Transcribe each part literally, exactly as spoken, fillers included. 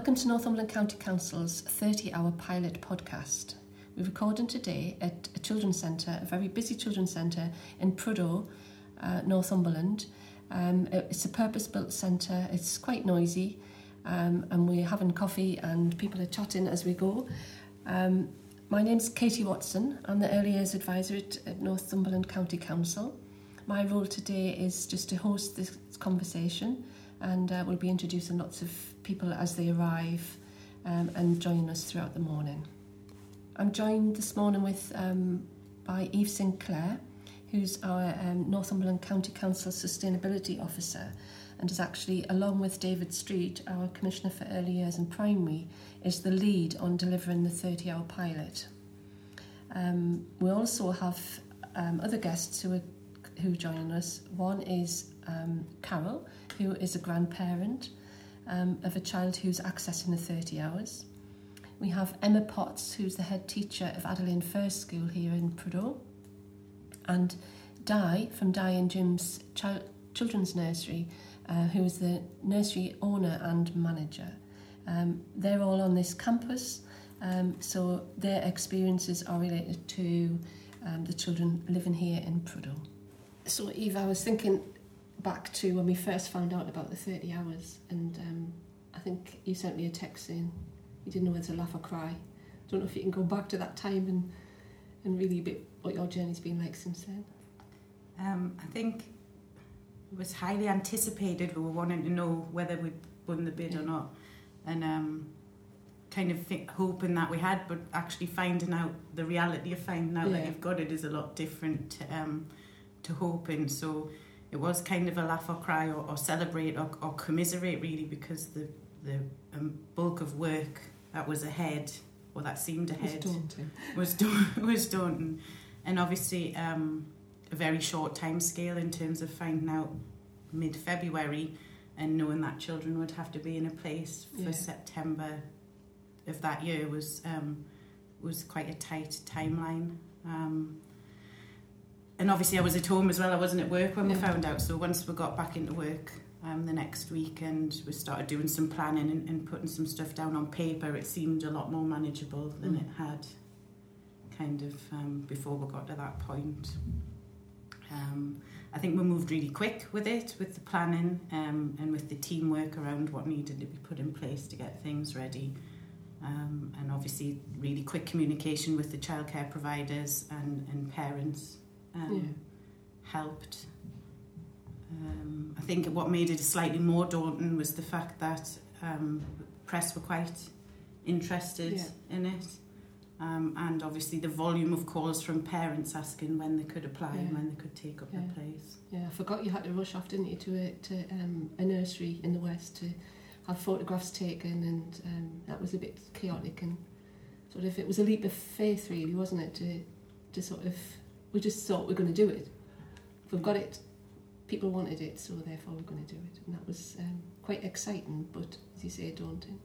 Welcome to Northumberland County Council's thirty-hour pilot podcast. We're recording today at a children's centre, a very busy children's centre in Prudhoe, uh, Northumberland. Um, it's a purpose-built centre, it's quite noisy, um, and we're having coffee and people are chatting as we go. Um, my name's Katie Watson. I'm the Early Years Advisor at, at Northumberland County Council. My role today is just to host this conversation, and uh, we'll be introducing lots of people as they arrive um, and join us throughout the morning. I'm joined this morning with um, by Eve Sinclair, who's our um, Northumberland County Council Sustainability Officer, and is actually, along with David Street, our Commissioner for Early Years and Primary, is the lead on delivering the thirty-hour pilot. Um, we also have um, other guests who are who join us. One is um, Carol, who is a grandparent um, of a child who's accessing the thirty hours. We have Emma Potts, who's the head teacher of Adeline First School here in Prudhoe, and Di from Di and Jim's Chil- Children's Nursery, uh, who is the nursery owner and manager. Um, they're all on this campus, um, so their experiences are related to um, the children living here in Prudhoe. So, Eve, I was thinking back to when we first found out about the thirty hours, and um, I think you sent me a text saying you didn't know whether to laugh or cry. I don't know if you can go back to that time and, and really a bit what your journey's been like since then. Um, I think it was highly anticipated. We were wanting to know whether we'd won the bid yeah. or not, and um, kind of think, hoping that we had, but actually finding out the reality of finding out yeah. that you've got it is a lot different to, um, to hoping. So it was kind of a laugh or cry or, or celebrate or, or commiserate, really, because the the um, bulk of work that was ahead, or that seemed ahead, was daunting. Was, da- was daunting, and obviously um, a very short time scale in terms of finding out mid-February and knowing that children would have to be in a place for yeah. September of that year was um, was quite a tight timeline. Um, And obviously I was at home as well, I wasn't at work when yeah. we found out. So once we got back into work um, the next week and we started doing some planning and, and putting some stuff down on paper, it seemed a lot more manageable than mm. it had kind of um, before we got to that point. Um, I think we moved really quick with it, with the planning um, and with the teamwork around what needed to be put in place to get things ready. Um, and obviously really quick communication with the childcare providers and, and parents. Um, yeah. helped. Um, I think what made it slightly more daunting was the fact that um, the press were quite interested yeah. in it, um, and obviously the volume of calls from parents asking when they could apply yeah. and when they could take up yeah. their place. Yeah, I forgot you had to rush off, didn't you, to a, to um, a nursery in the West to have photographs taken, and um, that was a bit chaotic, and sort of it was a leap of faith, really, wasn't it, to to sort of. We just thought we're going to do it. If we've got it, people wanted it, so therefore we're going to do it. And that was um, quite exciting, but as you say, daunting.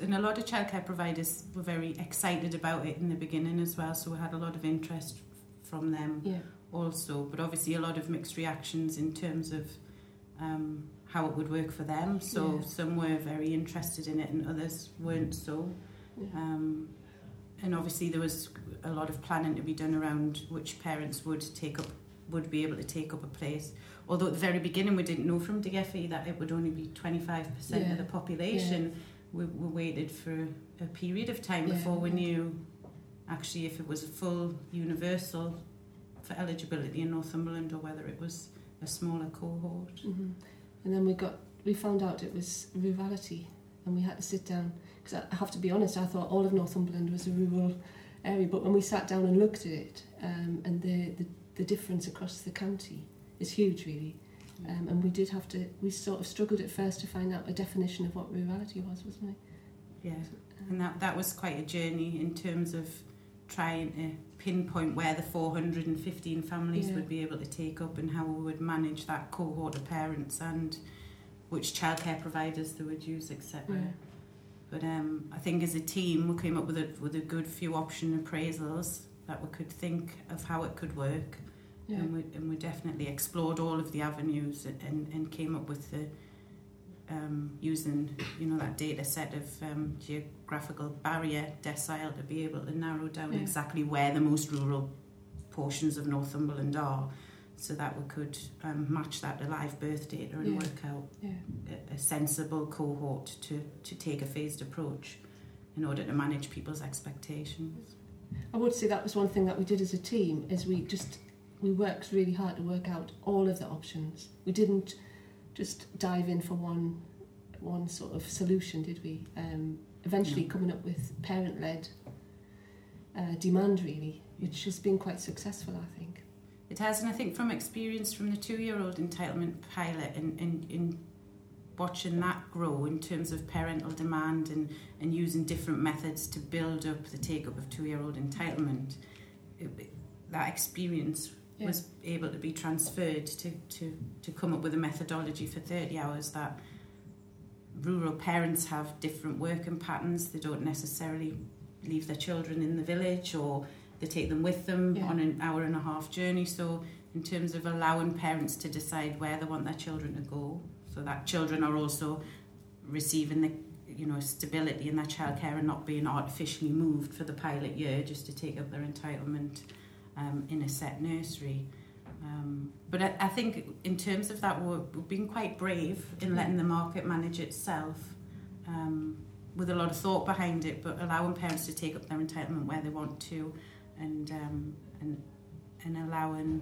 And a lot of childcare providers were very excited about it in the beginning as well, so we had a lot of interest from them yeah. also. But obviously a lot of mixed reactions in terms of um, how it would work for them. So yeah. some were very interested in it and others weren't so. Yeah. Um, And obviously there was a lot of planning to be done around which parents would take up, would be able to take up a place. Although at the very beginning we didn't know from DfE that it would only be twenty-five percent yeah. of the population. Yeah. We, we waited for a period of time yeah. before we knew actually if it was a full universal for eligibility in Northumberland or whether it was a smaller cohort. Mm-hmm. And then we got we found out it was rurality, and we had to sit down. Because I have to be honest, I thought all of Northumberland was a rural area, but when we sat down and looked at it, um, and the, the, the difference across the county is huge, really. Um, and we did have to, we sort of struggled at first to find out a definition of what rurality was, wasn't we? Yeah, and that, that was quite a journey in terms of trying to pinpoint where the four hundred fifteen families yeah. would be able to take up and how we would manage that cohort of parents and which childcare providers they would use, et cetera. Yeah. But um, I think as a team we came up with a, with a good few option appraisals that we could think of how it could work. Yeah. And, we, and we definitely explored all of the avenues and, and, and came up with the, um, using, you know, that data set of um, geographical barrier decile to be able to narrow down yeah. exactly where the most rural portions of Northumberland are, so that we could um, match that to live birth data and yeah. work out yeah. a, a sensible cohort to, to take a phased approach in order to manage people's expectations. I would say that was one thing that we did as a team, is we just we worked really hard to work out all of the options. We didn't just dive in for one one sort of solution, did we? Um, eventually yeah. coming up with parent-led uh, demand, really, which has been quite successful, I think. It has, and I think from experience from the two-year-old entitlement pilot and in, in, in watching that grow in terms of parental demand and, and using different methods to build up the take-up of two-year-old entitlement, it, that experience yeah. was able to be transferred to, to, to come up with a methodology for thirty hours that rural parents have different working patterns. They don't necessarily leave their children in the village, or they take them with them yeah. on an hour and a half journey. So in terms of allowing parents to decide where they want their children to go, so that children are also receiving the, you know, stability in their childcare and not being artificially moved for the pilot year just to take up their entitlement Um, in a set nursery. Um, but I, I think in terms of that, we're, we've been quite brave in letting the market manage itself um, with a lot of thought behind it, but allowing parents to take up their entitlement where they want to, and um, and and allowing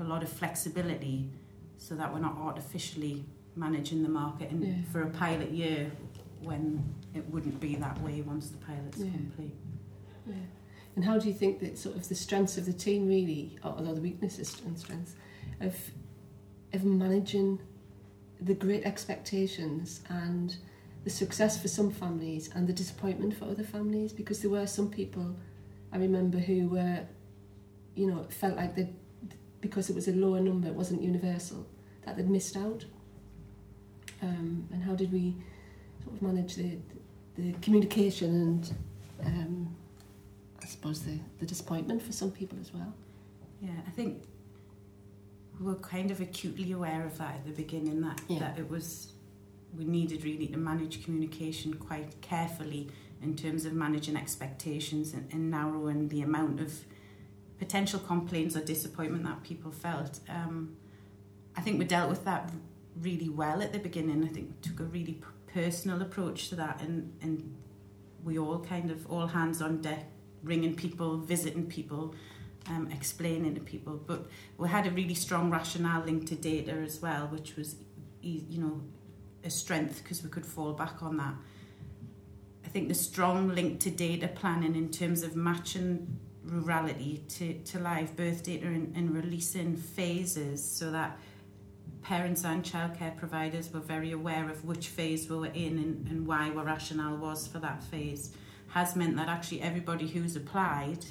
a lot of flexibility so that we're not artificially managing the market and yeah. for a pilot year when it wouldn't be that way once the pilot's yeah. complete. Yeah. And how do you think that sort of the strengths of the team really, or the weaknesses and strengths, of of managing the great expectations and the success for some families and the disappointment for other families? Because there were some people I remember who were, you know, felt like they, because it was a lower number, it wasn't universal, that they'd missed out. Um, and how did we sort of manage the the communication and um, I suppose the, the disappointment for some people as well? Yeah, I think we were kind of acutely aware of that at the beginning, that, yeah. that it was, we needed really to manage communication quite carefully in terms of managing expectations and, and narrowing the amount of potential complaints or disappointment that people felt. Um, I think we dealt with that really well at the beginning. I think we took a really personal approach to that, and, and we all kind of, all hands on deck, ringing people, visiting people, um, explaining to people. But we had a really strong rationale linked to data as well, which was, you know, a strength because we could fall back on that. I think the strong link to data planning in terms of matching rurality to, to live birth data and, and releasing phases, so that parents and childcare providers were very aware of which phase we were in and, and why our rationale was for that phase, has meant that actually everybody who's applied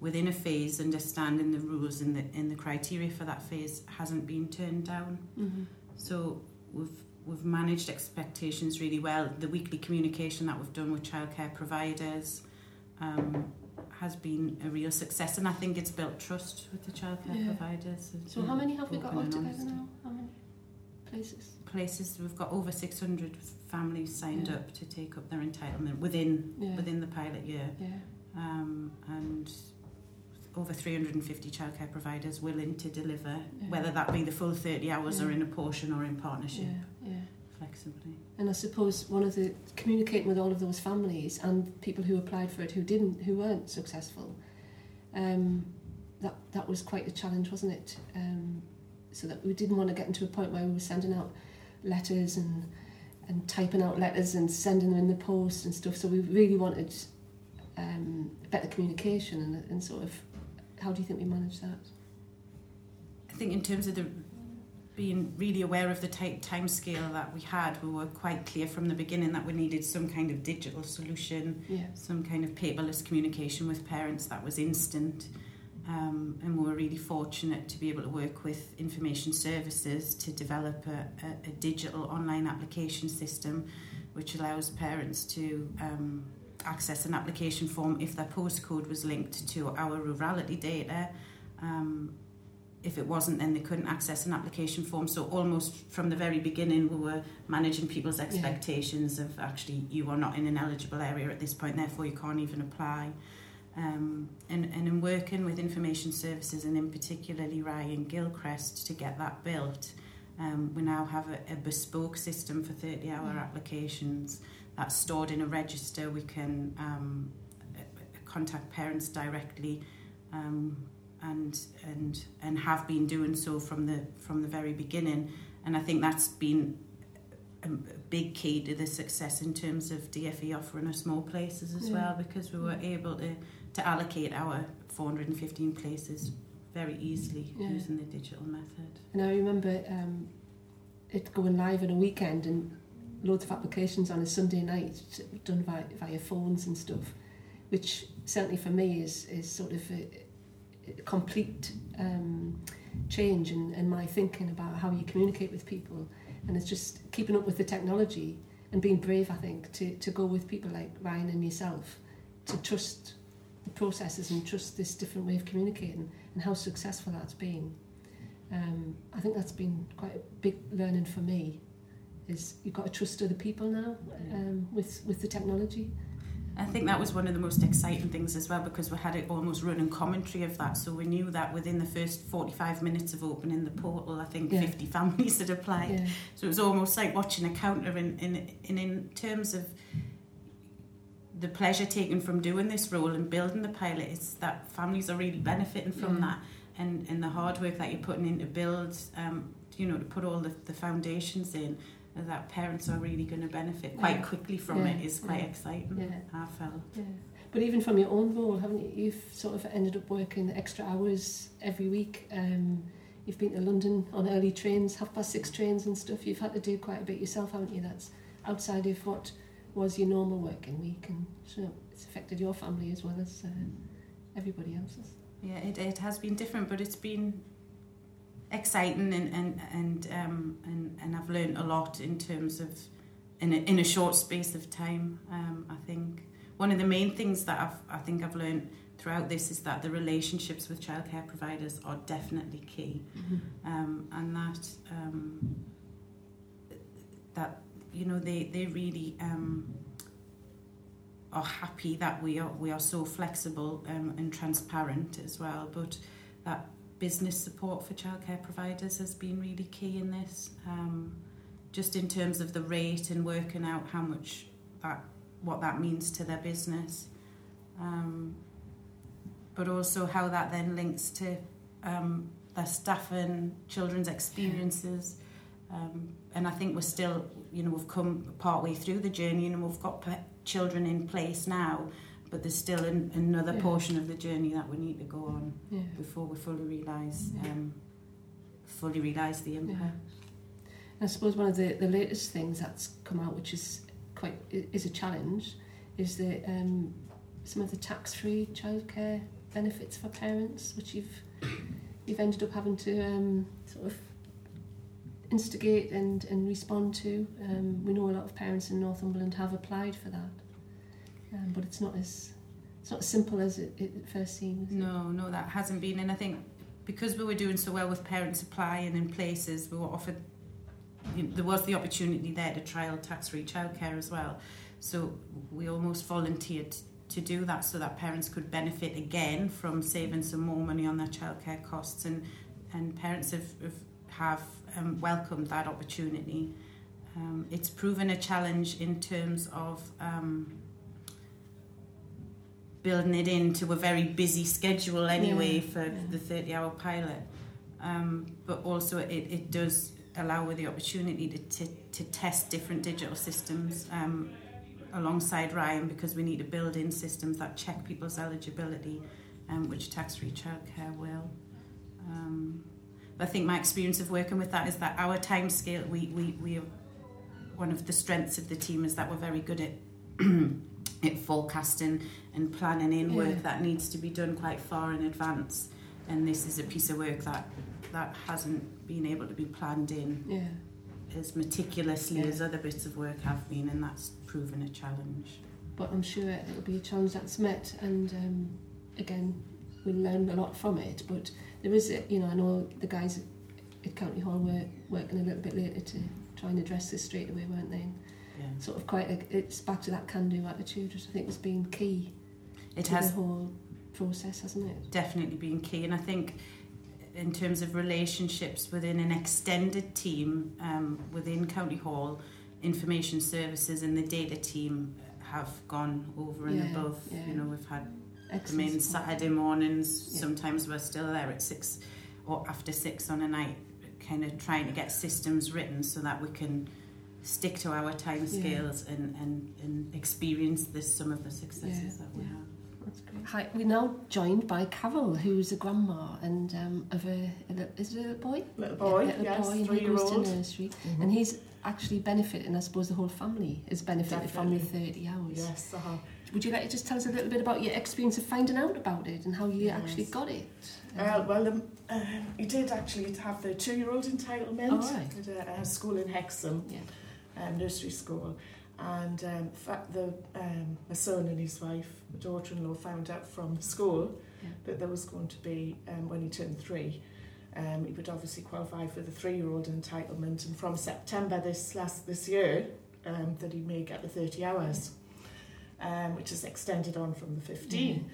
within a phase, understanding the rules and the and the criteria for that phase, hasn't been turned down. Mm-hmm. So we've we've managed expectations really well. The weekly communication that we've done with childcare providers um, has been a real success, and I think it's built trust with the childcare yeah. providers. So how many have we got all together honesty. now? How many places? Places we've got over six hundred families signed yeah. up to take up their entitlement within yeah. within the pilot year, yeah. um, and over three hundred fifty childcare providers willing to deliver, yeah. whether that be the full thirty hours yeah. or in a portion or in partnership, yeah. Yeah. flexibly. And I suppose one of the communicating with all of those families and people who applied for it who didn't, who weren't successful, um, that that was quite a challenge, wasn't it? Um, so that we didn't want to get into a point where we were sending out letters and and typing out letters and sending them in the post and stuff. So we really wanted um, better communication and, and sort of, how do you think we managed that? I think in terms of the being really aware of the tight time scale that we had, we were quite clear from the beginning that we needed some kind of digital solution, yeah. some kind of paperless communication with parents that was instant. Um, and we were really fortunate to be able to work with Information Services to develop a, a, a digital online application system which allows parents to um, access an application form if their postcode was linked to our rurality data, um, if it wasn't, then they couldn't access an application form. So almost from the very beginning, we were managing people's expectations yeah. of actually, you are not in an eligible area at this point, therefore you can't even apply. Um, and, and in working with Information Services, and in particularly Ryan Gilchrist, to get that built, um, we now have a, a bespoke system for thirty-hour mm. applications that's stored in a register. We can um, contact parents directly, um, and and and have been doing so from the from the very beginning. And I think that's been a big key to the success in terms of D F E offering us more places as yeah. well, because we were able to, to allocate our four hundred fifteen places very easily yeah. using the digital method. And I remember um, it going live on a weekend and loads of applications on a Sunday night done by, via phones and stuff, which certainly for me is, is sort of a, a complete um, change in, in my thinking about how you communicate with people. And it's just keeping up with the technology and being brave, I think, to, to go with people like Ryan and yourself, to trust the processes and trust this different way of communicating, and how successful that's been. Um, I think that's been quite a big learning for me, is you've got to trust other people now um, with, with the technology. I think that was one of the most exciting things as well, because we had it almost running commentary of that, so we knew that within the first forty-five minutes of opening the portal, I think yeah. fifty families had applied. Yeah. So it was almost like watching a counter, in, in, in, in terms of the pleasure taken from doing this role and building the pilot, is that families are really benefiting from yeah. that, and, and the hard work that you're putting in to build, um, you know, to put all the, the foundations in, that parents are really going to benefit quite yeah. quickly from yeah. it is quite yeah. exciting, yeah. I felt. Yeah. But even from your own role, haven't you? You've sort of ended up working extra hours every week. Um, you've been to London on early trains, half past six trains and stuff. You've had to do quite a bit yourself, haven't you? That's outside of what was your normal working week, and so it's affected your family as well as uh, everybody else's. Yeah, it, it has been different, but it's been exciting, and and and, um, and and I've learned a lot in terms of in a, in a short space of time. Um, I think one of the main things that I've, I think I've learned throughout this is that the relationships with childcare providers are definitely key, mm-hmm. um, and that um, that you know they they really um, are happy that we are we are so flexible um, and transparent as well, but that. Business support for childcare providers has been really key in this, um, just in terms of the rate and working out how much that, what that means to their business, um, but also how that then links to um, their staff and children's experiences. Um, and I think we're still, you know, we've come part way through the journey, and we've got p- children in place now. But there's still an, another yeah. portion of the journey that we need to go on yeah. before we fully realise um, fully realise the impact. Yeah. I suppose one of the, the latest things that's come out, which is quite is a challenge, is the um, some of the tax-free childcare benefits for parents, which you've you've ended up having to um, sort of instigate and, and respond to. Um, we know a lot of parents in Northumberland have applied for that. Um, but it's not as it's not as simple as it, it first seems. No, no, that hasn't been. And I think because we were doing so well with parents applying in places, we were offered, you know, there was the opportunity there to trial tax-free childcare as well. So we almost volunteered to do that so that parents could benefit again from saving some more money on their childcare costs. And, and parents have have um, welcomed that opportunity. Um, it's proven a challenge in terms of... Um, building it into a very busy schedule anyway yeah, for yeah. the thirty-hour pilot. Um, but also it, it does allow the opportunity to, to, to test different digital systems um, alongside Ryan, because we need to build in systems that check people's eligibility, um, which tax-free childcare will. Um, but I think my experience of working with that is that our timescale, we, we, we are, one of the strengths of the team is that we're very good at it forecasting and planning in work yeah. that needs to be done quite far in advance, and this is a piece of work that that hasn't been able to be planned in yeah. as meticulously yeah. as other bits of work have been, and that's proven a challenge. But I'm sure it'll be a challenge that's met, and um, again we learned a lot from it, but there is, you know, I know the guys at County Hall were working a little bit later to try and address this straight away, weren't they? And yeah. Sort of quite, a, it's back to that can-do attitude, which I think has been key it to has the whole process, hasn't it? Definitely been key, and I think in terms of relationships within an extended team um, within County Hall, Information Services and the data team have gone over and yeah, above. Yeah. You know, we've had, Excellent. I mean, Saturday mornings, yeah. sometimes we're still there at six or after six on a night, kind of trying to get systems written so that we can stick to our time scales yeah. and, and, and experience this, some of the successes yeah, that we yeah. have. That's great. Hi, we're now joined by Carol, who's a grandma and um, of a, a is it a little boy? Little boy, yeah, little yes, boy, and he goes to nursery, mm-hmm. and he's actually benefiting. I suppose the whole family has benefited Definitely. from the thirty hours. Yes. Uh-huh. Would you like to just tell us a little bit about your experience of finding out about it and how you yes. actually got it? Um, uh, well, um, uh, he did actually have the two-year-old entitlement. Oh, right. At a, a school in Hexham, yeah. um, nursery school. And um, fact the um, my son and his wife, my daughter-in-law, found out from school yeah. that there was going to be, um, when he turned three, um, he would obviously qualify for the three-year-old entitlement, and from September this last this year, um, that he may get the thirty hours, um, which is extended on from the fifteen.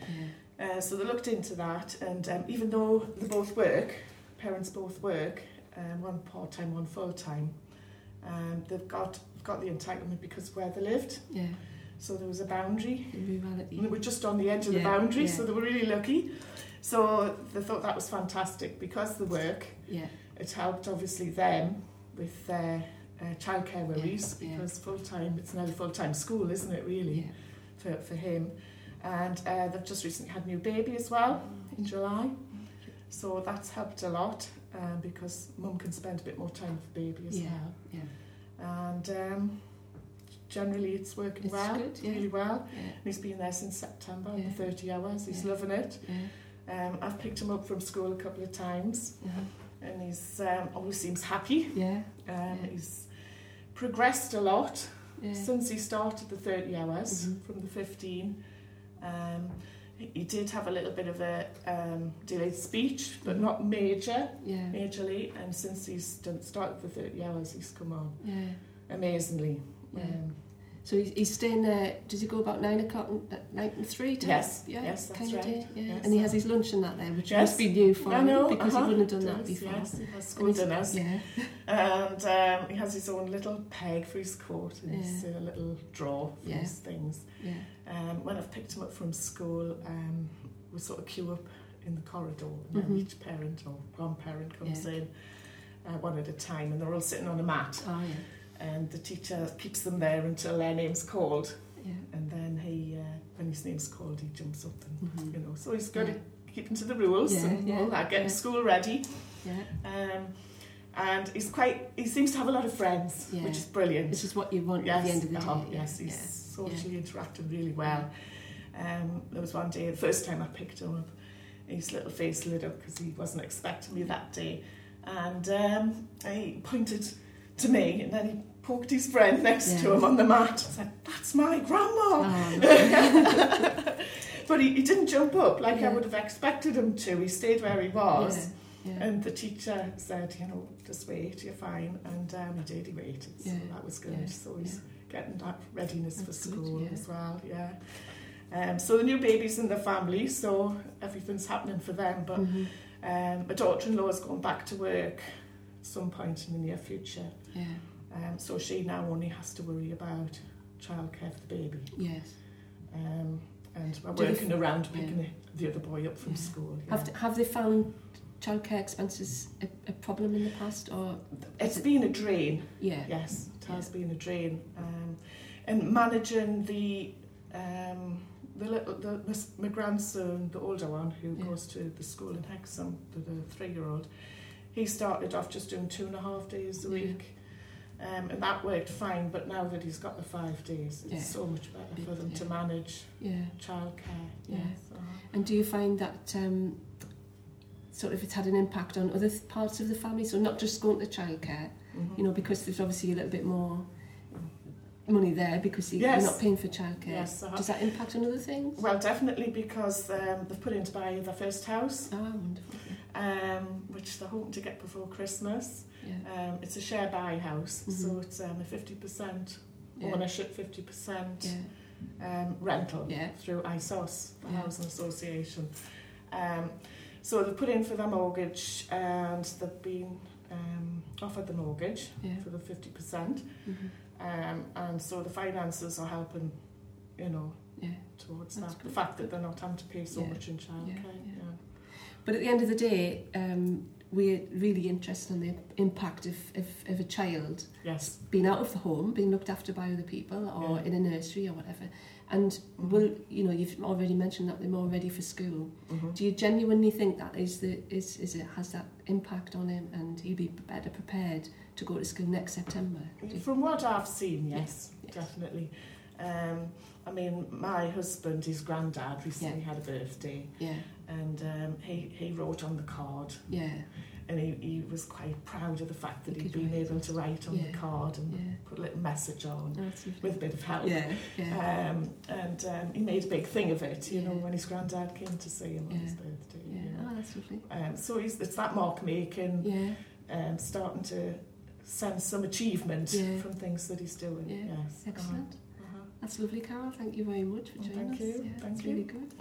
Yeah. Yeah. Uh, so they looked into that, and um, even though they both work, parents both work, um, one part-time, one full-time, um, they've got... got the entitlement because of where they lived. Yeah. So there was a boundary. And we were just on the edge of yeah, the boundary, yeah. so they were really lucky. So they thought that was fantastic because the work. Yeah. It helped obviously them with their uh, childcare worries yeah, because yeah. full time. It's now full time school, isn't it? Really, yeah. for for him. And uh, they've just recently had a new baby as well in July. So that's helped a lot uh, because mum can spend a bit more time with the baby as yeah, well. Yeah. And um, generally it's working it's well, good, yeah. really well. Yeah. And he's been there since September, yeah. the thirty hours, he's yeah. loving it. Yeah. Um, I've picked him up from school a couple of times yeah. and he's um, always seems happy. Yeah. Um, yeah. He's progressed a lot yeah. since he started the thirty hours mm-hmm. from the fifteen. Um, he did have a little bit of a um, delayed speech, but not major, yeah. majorly. And since he's done, started for thirty hours, he's come on yeah. amazingly. Yeah. Um, so he's, he's staying there. Does he go about nine o'clock, nine and three? Time? Yes, yeah, yes, that's right. Day, yeah. yes, and he has his lunch and that there, which yes. must be new for him no, no, because uh-huh. he wouldn't have done does, that before. Yes, he has school dinners. Yeah. And um, he has his own little peg for his coat and yeah. his uh, little drawer for yeah. his things. Yeah. Um, when I've picked him up from school, um, we sort of queue up in the corridor, and mm-hmm. then each parent or grandparent comes yeah. in uh, one at a time, and they're all sitting on a mat. Oh, yeah. And the teacher keeps them there until their name's called, yeah. and then he, uh, when his name's called, he jumps up, and mm-hmm. you know. So he's good yeah. at keeping to the rules yeah, and yeah, all that, getting yeah. school ready. Yeah. Um, And he's quite. He seems to have a lot of friends, yeah. which is brilliant. Which is what you want yes, at the end of the oh, day. Yes, he's yes. socially yeah. interacting really well. Um, there was one day, the first time I picked him up, his little face lit up because he wasn't expecting me that day, and um, he pointed to me, and then he poked his friend next yeah. to him on the mat. I was like, "That's my grandma." Oh. But he, he didn't jump up like yeah. I would have expected him to. He stayed where he was. Yeah. Yeah. And the teacher said, you know, just wait, you're fine. And um, he did, he waited, yeah. so that was good. Yeah. So he's yeah. getting that readiness That's for school good, yeah. as well, yeah. Um, so the new baby's in the family, so everything's happening for them. But mm-hmm. um, my daughter-in-law is going back to work at some point in the near future. Yeah. Um, so she now only has to worry about childcare for the baby. Yes. Um, and we're Do working they, around picking yeah. the other boy up from yeah. school. Yeah. Have, to, have they found... childcare expenses a, a problem in the past, or it's it... been a drain? Yeah, yes, it has yeah. been a drain, um, and managing the um, the little the, my, my grandson, the older one, who yeah. goes to the school in Hexham, the, the three-year-old, he started off just doing two and a half days a yeah. week, um, and that worked fine. But now that he's got the five days, it's yeah. so much better Bit, for them yeah. to manage yeah. childcare. Yeah, yes. uh-huh. And do you find that? Um, sort of it's had an impact on other th- parts of the family, so not just going to childcare, mm-hmm. you know, because there's obviously a little bit more money there because you're yes. not paying for childcare. Yes, uh-huh. Does that impact on other things? Well, definitely, because um, they've put in to buy their first house. Oh, wonderful. Uh, which they're hoping to get before Christmas. Yeah. Um, it's a share buy house, mm-hmm. so it's um, a fifty percent yeah. ownership, fifty percent yeah. um, rental yeah. through I S O S, the yeah. Housing Association. Um, so they've put in for their mortgage and they've been um, offered the mortgage yeah. for the fifty percent. Mm-hmm. Um, and so the finances are helping, you know, yeah. towards That's that. Good. The fact that they're not having to pay so yeah. much in childcare. Yeah. Yeah. Yeah. But at the end of the day, um, we're really interested in the impact of, of, of a child yes. being out of the home, being looked after by other people or yeah. in a nursery or whatever. And, mm-hmm. well, you know, you've already mentioned that they're more ready for school. Mm-hmm. Do you genuinely think that is the is, is it has that impact on him and he'll be better prepared to go to school next September? From what I've seen, yes, yes. definitely. Um, I mean, my husband, his granddad, recently yeah. had a birthday. Yeah. And um, he, he wrote on the card. Yeah. And he, he was quite proud of the fact that he he'd been able it. to write on yeah. the card and yeah. put a little message on Absolutely. with a bit of help. Yeah. Yeah. Um, and um, he made a big thing of it, you yeah. know, when his granddad came to see him on yeah. his birthday. Yeah. You know? Oh, that's lovely. Um, so he's, it's that mark making, yeah. um, starting to sense some achievement yeah. from things that he's doing. Yeah. Yes. Excellent. Uh-huh. Uh-huh. That's lovely, Carol. Thank you very much for joining well, thank us. You. Yeah, thank that's you. Really good.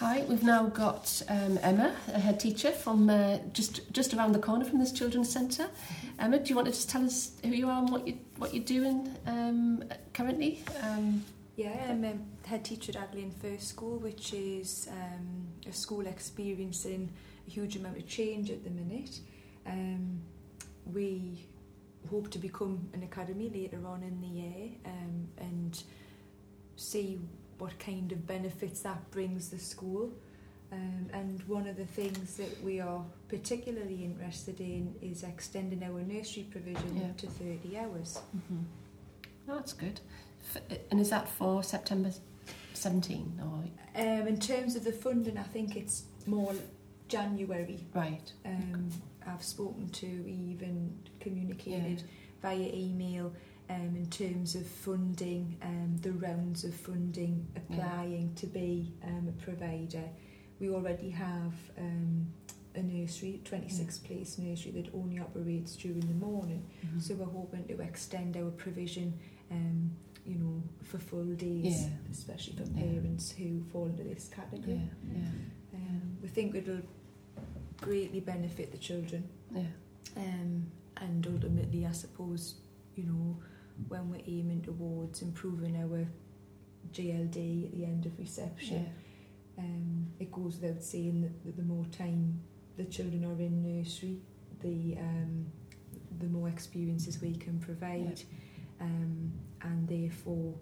Hi, we've now got um, Emma, a head teacher from uh, just just around the corner from this children's centre. Emma, do you want to just tell us who you are and what you what you're doing um, currently? Um, yeah, I'm um, head teacher at Adeline First School, which is um, a school experiencing a huge amount of change at the minute. Um, we hope to become an academy later on in the year um, and see what kind of benefits that brings the school. Um, and one of the things that we are particularly interested in is extending our nursery provision yeah. to thirty hours. Mm-hmm. Oh, that's good. And is that for September seventeenth? Or? Um, in terms of the funding, I think it's more January. Right. Um, okay. I've spoken to Eve and communicated yeah. via email Um, in terms of funding, um, the rounds of funding, applying yeah. to be um, a provider. We already have um, a nursery, twenty-six place yeah. nursery that only operates during the morning. Mm-hmm. So we're hoping to extend our provision, um, you know, for full days, yeah. especially for yeah. parents who fall into this category. Yeah. Yeah. Um, we think it'll greatly benefit the children. Yeah. Um, and ultimately, I suppose, you know, when we're aiming towards improving our G L D at the end of reception, yeah. um, it goes without saying that, that the more time the children are in nursery, the um, the more experiences we can provide, yeah. um, and therefore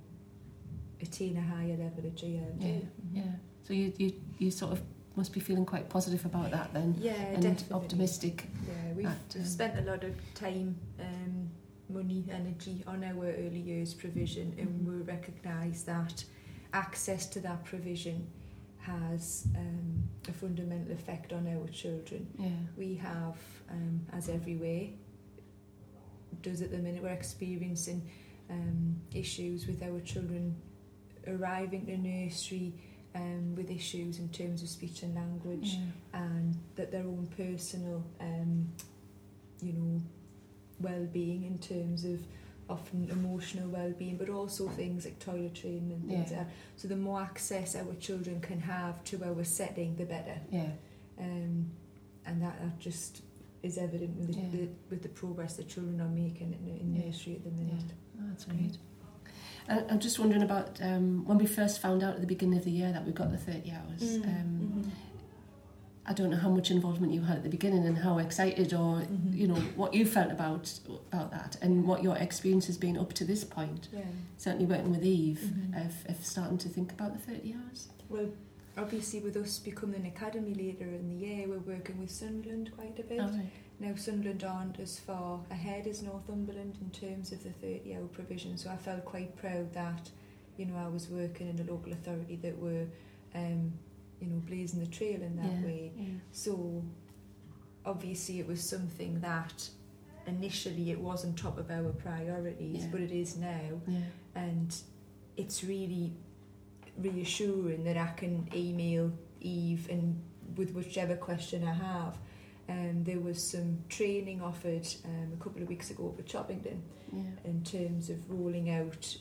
attain a higher level of G L D. Yeah, mm-hmm. yeah. So you, you you sort of must be feeling quite positive about that then. Yeah, and definitely. Optimistic. Yeah, we've at, um, spent a lot of time. Um, money, energy on our early years provision, and mm-hmm. we recognise that access to that provision has um, a fundamental effect on our children. Yeah. We have, um, as everywhere does at the minute, we're experiencing um, issues with our children arriving to nursery um, with issues in terms of speech and language, yeah. and that their own personal, um, you know, well-being in terms of often emotional well-being, but also things like toilet training and things yeah. like that. So the more access our children can have to our setting, the better. Yeah. Um, and that, that just is evident with the, yeah. the with the progress that children are making in, in yeah. nursery at the minute. Yeah. Oh, that's great. I, I'm just wondering about um, when we first found out at the beginning of the year that we got the thirty hours. Mm. Um, mm-hmm. I don't know how much involvement you had at the beginning and how excited or, mm-hmm. you know, what you felt about about that and what your experience has been up to this point. Yeah. Certainly working with Eve, mm-hmm. of, of starting to think about the thirty hours. Well, obviously with us becoming an academy later in the year, we're working with Sunderland quite a bit. Oh, right. Now, Sunderland aren't as far ahead as Northumberland in terms of the thirty-hour provision, so I felt quite proud that, you know, I was working in a local authority that were... Um, you know, blazing the trail in that yeah, way. Yeah. So, obviously it was something that initially it wasn't top of our priorities, yeah. but it is now. Yeah. And it's really reassuring that I can email Eve and with whichever question I have. Um, there was some training offered um, a couple of weeks ago up at Choppington yeah. in terms of rolling out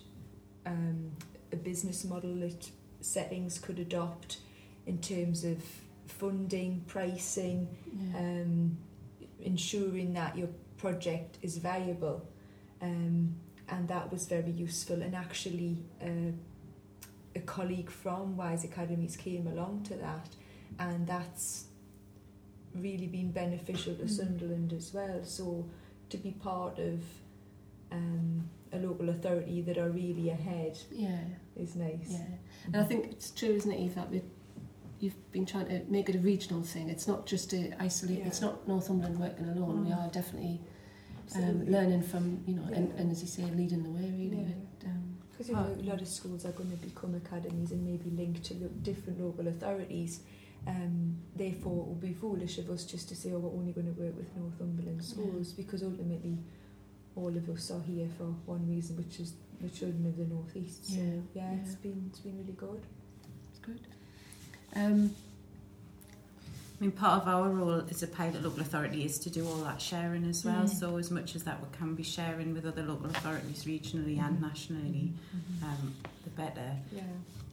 um, a business model that settings could adopt in terms of funding, pricing, yeah. um, ensuring that your project is viable. Um, and that was very useful. And actually, uh, a colleague from Wise Academies came along to that, and that's really been beneficial to Sunderland as well. So to be part of um, a local authority that are really ahead yeah. is nice. Yeah, and I think it's true, isn't it, Eve, that we, you've been trying to make it a regional thing. It's not just to isolate. Yeah. It's not Northumberland working alone. Mm. We are definitely um, learning from, you know, yeah. and, and as you say, leading the way really. Yeah. Because um, you know, a lot of schools are going to become academies and maybe linked to lo- different local authorities. Um, therefore, it would be foolish of us just to say, oh, we're only going to work with Northumberland schools, yeah. because ultimately all of us are here for one reason, which is the children of the North East. So, yeah, yeah, yeah. It's been, it's been really good. It's good. Um, I mean, part of our role as a pilot local authority is to do all that sharing as well, mm-hmm. so as much as that we can be sharing with other local authorities regionally mm-hmm. and nationally, mm-hmm. um, the better. Yeah.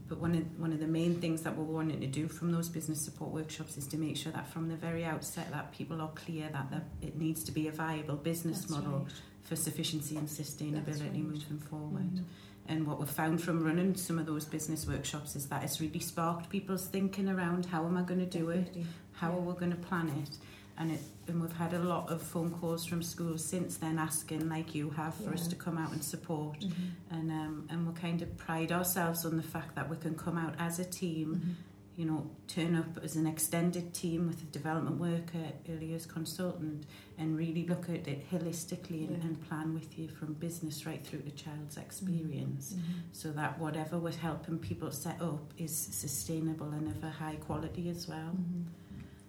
But one of, one of the main things that we're wanting to do from those business support workshops is to make sure that from the very outset that people are clear that the, it needs to be a viable business That's model right. for sufficiency and sustainability right. moving forward. Mm-hmm. And what we've found from running some of those business workshops is that it's really sparked people's thinking around how am I going to do Definitely. it, how yeah. are we going to plan it. And, it, and we've had a lot of phone calls from schools since then asking, like you have, for yeah. us to come out and support. Mm-hmm. And um, and we kind of pride ourselves on the fact that we can come out as a team, mm-hmm. you know, turn up as an extended team with a development worker, early years consultant, and really look at it holistically yeah. and, and plan with you from business right through to child's experience, mm-hmm. so that whatever we're helping people set up is sustainable and of a high quality as well. Mm-hmm.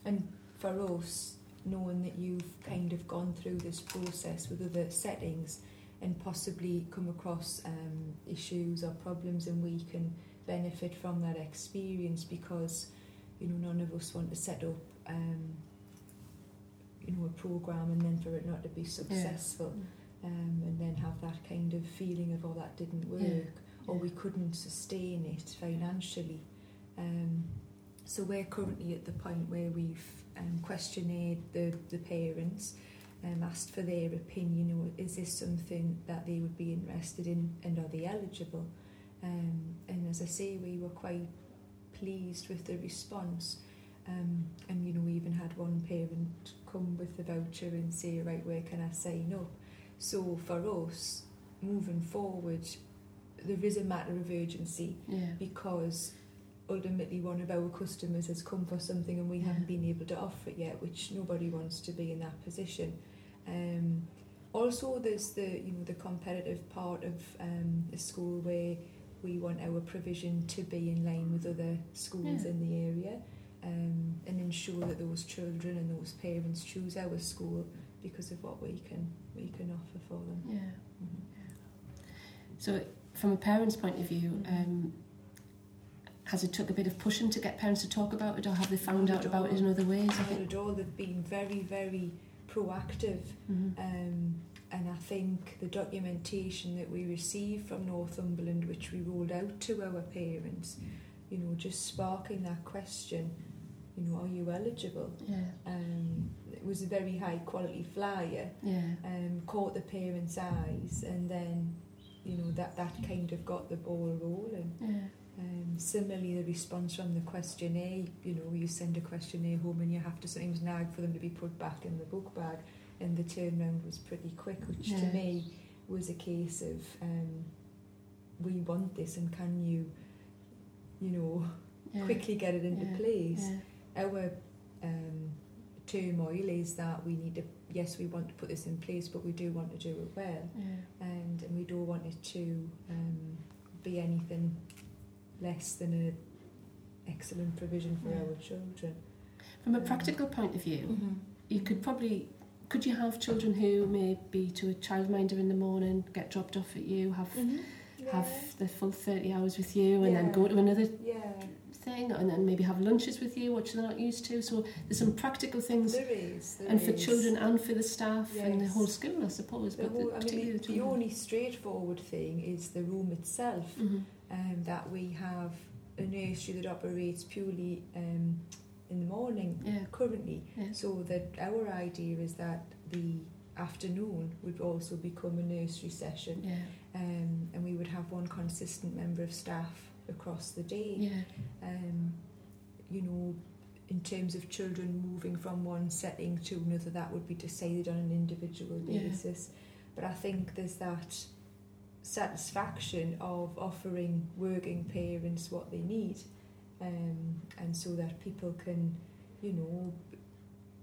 And for us, knowing that you've kind of gone through this process with other settings and possibly come across um, issues or problems, and we can benefit from that experience, because, you know, none of us want to set up um, you know, a programme and then for it not to be successful, yeah. um, and then have that kind of feeling of, oh, that didn't work, yeah. or we couldn't sustain it financially. Um, so we're currently at the point where we've Um, questionnaire the, the parents, um, asked for their opinion, is this something that they would be interested in and are they eligible? Um, and as I say, we were quite pleased with the response. Um, and, you know, we even had one parent come with the voucher and say, right, where can I sign up? So for us, moving forward, there is a matter of urgency, yeah. because ultimately one of our customers has come for something and we yeah. haven't been able to offer it yet, which nobody wants to be in that position. Um, also there's the, you know, the competitive part of um, a school where we want our provision to be in line with other schools yeah. in the area, um, and ensure that those children and those parents choose our school because of what we can we can offer for them. Yeah. Mm-hmm. So from a parent's point of view, um, has it took a bit of pushing to get parents to talk about it, or have they found out about it in other ways? Not at all. They've been very, very proactive. Mm-hmm. Um, and I think the documentation that we received from Northumberland, which we rolled out to our parents, you know, just sparking that question, you know, are you eligible? Yeah. Um, it was a very high-quality flyer. Yeah. Um, caught the parents' eyes, and then, you know, that, that kind of got the ball rolling. Yeah. Um, similarly, the response from the questionnaire, you know, you send a questionnaire home and you have to sometimes nag for them to be put back in the book bag, and the turnaround was pretty quick, which yes. to me was a case of um, we want this, and can you, you know, yeah. quickly get it into yeah. place. Yeah. Our um, turmoil is that we need to, yes, we want to put this in place, but we do want to do it well, yeah. and, and we don't want it to um, be anything less than an excellent provision for yeah. our children. From a um, practical point of view, mm-hmm. you could probably, could you have children who may be to a childminder in the morning, get dropped off at you, have mm-hmm. yeah. have the full thirty hours with you, and yeah. then go to another yeah. thing, and then maybe have lunches with you, which they're not used to. So there's some practical things, there is, there and for is. Children and for the staff, yes, and the whole school, I suppose. The but whole, the, I mean, the, the only straightforward thing is the room itself, mm-hmm. um, that we have a nursery that operates purely um, in the morning, yeah, currently. Yeah. So that our idea is that the afternoon would also become a nursery session, yeah, um, and we would have one consistent member of staff across the day. Yeah. Um, you know, in terms of children moving from one setting to another, that would be decided on an individual basis. Yeah. But I think there's that satisfaction of offering working parents what they need, um, and so that people can, you know,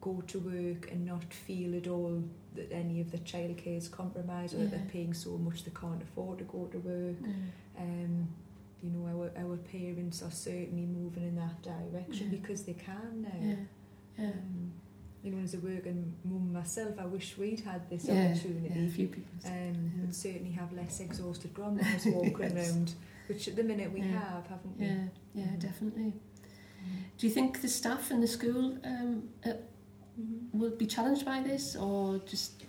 go to work and not feel at all that any of the childcare is compromised, or yeah, that they're paying so much they can't afford to go to work. Mm. Um, you know, our our parents are certainly moving in that direction, yeah, because they can now. Yeah. Yeah. Um, you know, as a working mum myself, I wish we'd had this, yeah, opportunity. Yeah, a few people. Um, yeah. And certainly have less exhausted grandmas walking yes, around, which at the minute we yeah, have, haven't we? Yeah, yeah, mm-hmm, definitely. Mm. Do you think the staff in the school um, uh, Mm-hmm. will be challenged by this, or just?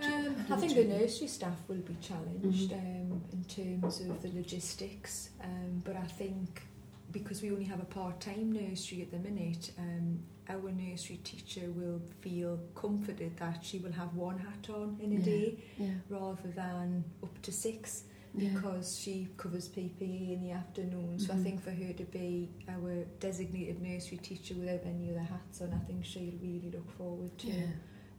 Um, I think the nursery staff will be challenged, mm-hmm, um, in terms of the logistics, um, but I think because we only have a part-time nursery at the minute, um, our nursery teacher will feel comforted that she will have one hat on in a yeah, day, yeah, rather than up to six, yeah, because she covers P P E in the afternoon. So mm-hmm, I think for her to be our designated nursery teacher without any other hats on, I think she'll really look forward to, yeah,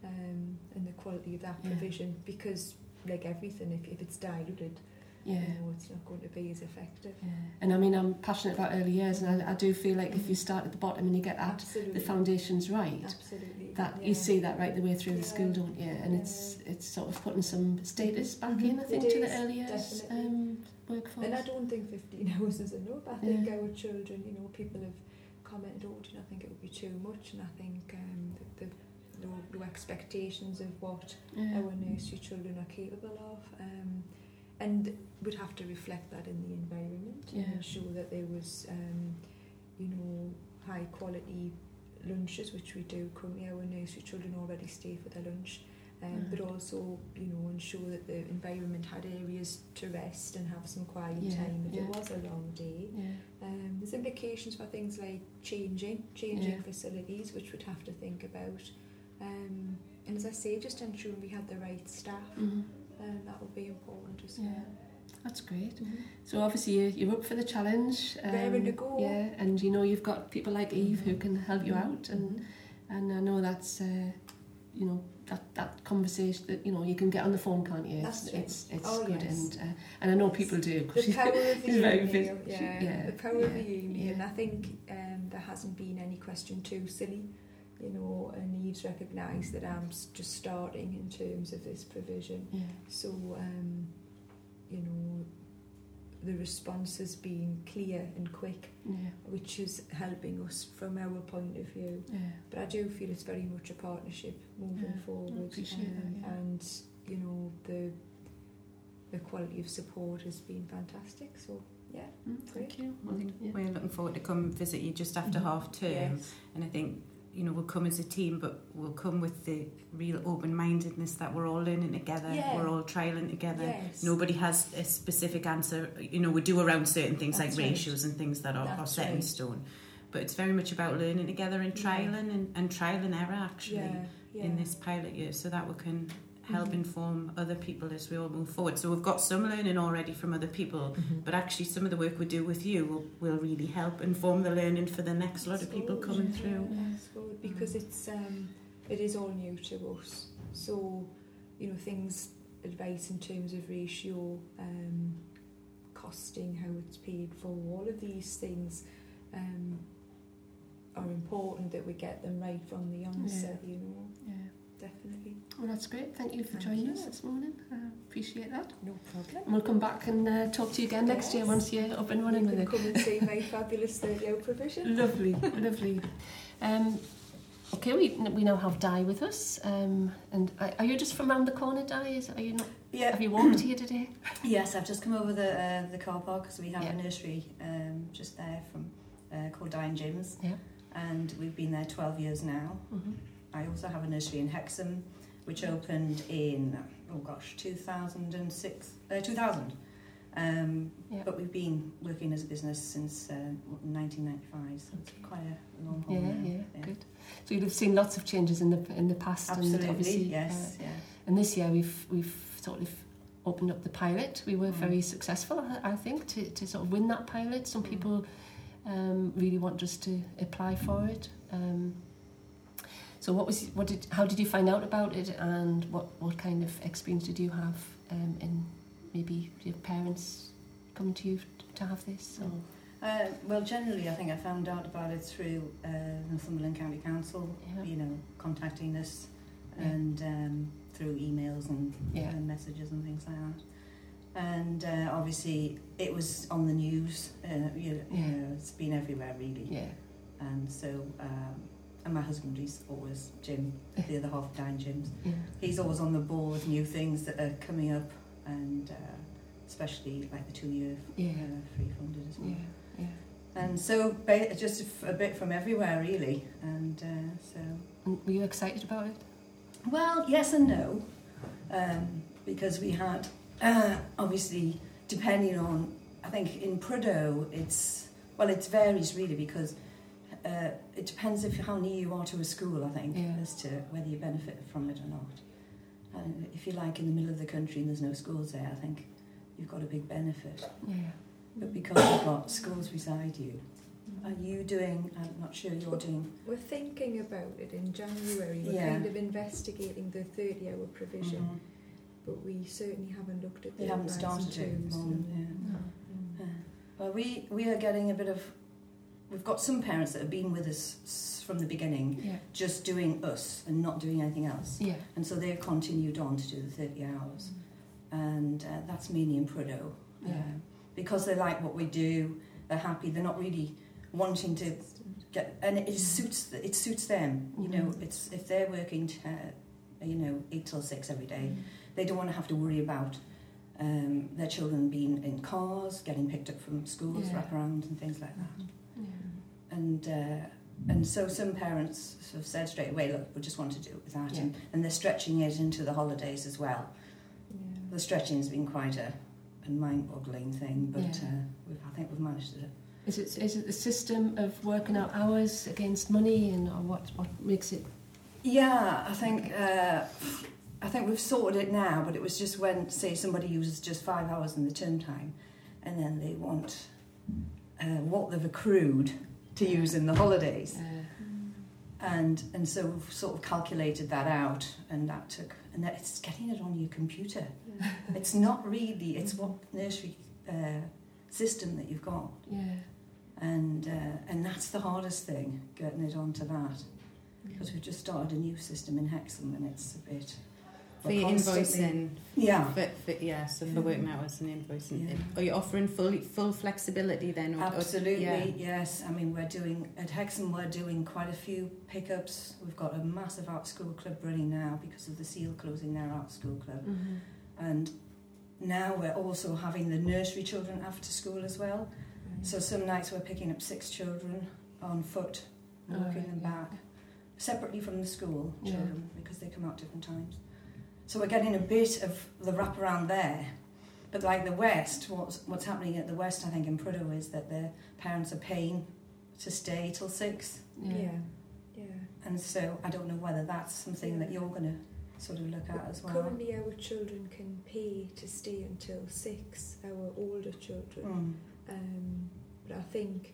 um, and the quality of that provision, yeah, because like everything, if, if it's diluted, yeah, you know, it's not going to be as effective. Yeah. And I mean, I'm passionate about early years, and I, I do feel like, mm-hmm, if you start at the bottom and you get at the foundations right, absolutely, that yeah, you see that right the way through, yeah, the school, don't you? And yeah, it's it's sort of putting some status back, mm-hmm, in, I think, it to is, the early years um, workforce. And I don't think fifteen hours is enough. I think yeah, our children, you know, people have commented, oh, I think it would be too much, and I think um, the, the Low, low expectations of what yeah, our nursery children are capable of, um, and would have to reflect that in the environment, yeah, and ensure that there was um, you know, high quality lunches, which we do currently. Our nursery children already stay for their lunch, um, right, but also, you know, ensure that the environment had areas to rest and have some quiet yeah, time if yeah, it was a long day. Yeah. Um, there's implications for things like changing changing yeah, facilities, which we'd have to think about. Um, and as I say, just ensuring we had the right staff, mm-hmm, um, that would be important as well. Yeah. That's great. Mm-hmm. So obviously you're, you're up for the challenge. Um, Raring to go. Yeah, and you know you've got people like Eve, mm-hmm, who can help you mm-hmm, out, and mm-hmm, and I know that's uh, you know that, that conversation that, you know, you can get on the phone, can't you? That's it's, true. It's it's oh, good, yes, and uh, and I know yes, people do. The power of the email, yeah, yeah. The power yeah, of the email, yeah, and I think um, there hasn't been any question too silly. You know, and Eve's recognised that I'm just starting in terms of this provision. Yeah. So, um, you know, the response has been clear and quick, yeah, which is helping us from our point of view. Yeah. But I do feel it's very much a partnership moving yeah, forward. I appreciate um, that, yeah. And, you know, the the quality of support has been fantastic. So. Yeah, mm, thank you. Well, yeah. We're looking forward to come visit you just after mm-hmm, half term, yes, and I think, you know, we'll come as a team, but we'll come with the real open-mindedness that we're all learning together, yeah, we're all trialling together. Yes. Nobody has a specific answer. You know, we do around certain things, that's like right, ratios and things that are, are set right, in stone. But it's very much about learning together and trialling, yeah, and, and trial and error, actually, yeah. Yeah, in this pilot year, so that we can help mm-hmm, inform other people as we all move forward. So we've got some learning already from other people, mm-hmm, but actually some of the work we do with you will, will really help inform the learning for the next lot of people coming yeah, through. That's good, because it's um, it is all new to us. So, you know, things, advice in terms of ratio, um, costing, how it's paid for, all of these things um, are important that we get them right from the onset, yeah, you know. Yeah. Definitely. Well, that's great. Thank you for Thank joining you. us this morning. I uh, appreciate that. No problem. And we'll come back and uh, talk to you again yes, next year once you're up and running you with it. Come and see my fabulous third-year provision. Lovely, lovely. Um, okay, we we now have Di with us. Um, and are you just from round the corner, Di? Is, are you not? Yeah. Have you walked here today? Yes, I've just come over the uh, the car park because we have yeah, a nursery um, just there from uh, called Di and Jim's, yeah. and we've been there twelve years now. Mm-hmm. I also have a nursery in Hexham, which opened in, oh gosh, two thousand six, uh, two thousand. Um, yeah. But we've been working as a business since uh, nineteen ninety-five, so okay. it's quite a long haul. Yeah, now, yeah, yeah, good. So you'd have seen lots of changes in the in the past. Absolutely, and obviously, yes, uh, yeah. And this year we've we've sort of opened up the pilot. We were mm. very successful, I think, to, to sort of win that pilot. Some mm. people um, really want us to apply for it. Um, so what was what did how did you find out about it, and what, what kind of experience did you have um, in? Maybe your parents come to you to have this? Or? Uh, well, generally, I think I found out about it through uh, Northumberland County Council, yeah. you know, contacting us yeah. and um, through emails and, yeah. and messages and things like that. And uh, obviously, it was on the news, uh, you, yeah. you know, it's been everywhere really. Yeah. And so, um, and my husband, he's always, Jim, the other half of Di and Jim's, yeah. he's always on the ball with new things that are coming up. And uh, especially like the two-year yeah. uh, free funded as well. Yeah, yeah. And so ba- just a bit from everywhere really. And uh, so. And were you excited about it? Well, yes and no, um, because we had uh, obviously depending on I think in Prudhoe it's well it varies really because uh, it depends if how near you are to a school I think yeah. as to whether you benefit from it or not. And if you're like in the middle of the country and there's no schools there, I think you've got a big benefit. Yeah. But because you've got schools beside you, are you doing, I'm not sure you're doing... We're thinking about it in January. We're yeah. kind of investigating the thirty-hour provision, mm-hmm. but we certainly haven't looked at the... We haven't started it at the moment, yeah. No. Mm-hmm. Uh, well, we, we are getting a bit of... We've got some parents that have been with us from the beginning, yeah. just doing us and not doing anything else. Yeah. And so they've continued on to do the thirty hours. Mm. And uh, that's mainly in Prudhoe. Yeah. Uh, because they like what we do, they're happy, they're not really wanting to get... And it, it suits it suits them, you mm-hmm. know. It's if they're working, to, uh, you know, eight till six every day, mm. they don't want to have to worry about um, their children being in cars, getting picked up from schools, yeah. wraparound and things like that. Mm-hmm. And uh, and so some parents have said straight away, look, we just want to do it with that. Yeah. And, and they're stretching it into the holidays as well. Yeah. The stretching has been quite a, a mind-boggling thing, but yeah. uh, we've, I think we've managed it. Is it is it the system of working out hours against money, and or what what makes it? Yeah, I think uh, I think we've sorted it now. But it was just when, say, somebody uses just five hours in the term time, and then they want uh, what they've accrued to use in the holidays, yeah. mm. and and so we've sort of calculated that out, and that took and that it's getting it on your computer. Yeah. It's not really it's what nursery uh, system that you've got, yeah, and uh, and that's the hardest thing, getting it onto that, because yeah. we've just started a new system in Hexham, and it's a bit for your invoicing, yeah, for, for, yeah, so for working hours and invoicing. Yeah. Are you offering full full flexibility then? Or, Absolutely, or, yeah. yes. I mean, we're doing at Hexham, we're doing quite a few pickups. We've got a massive art school club running now because of the seal closing their art school club, mm-hmm. and now we're also having the nursery children after school as well. Mm-hmm. So some nights we're picking up six children on foot, walking oh, yeah. them back separately from the school children yeah. because they come out different times. So we're getting a bit of the wraparound there. But like the West, what's what's happening at the West, I think, in Prudhoe is that their parents are paying to stay till six. Yeah. yeah. yeah. And so I don't know whether that's something that you're going to sort of look at well, as well. Currently our children can pay to stay until six, our older children. Mm. Um, but I think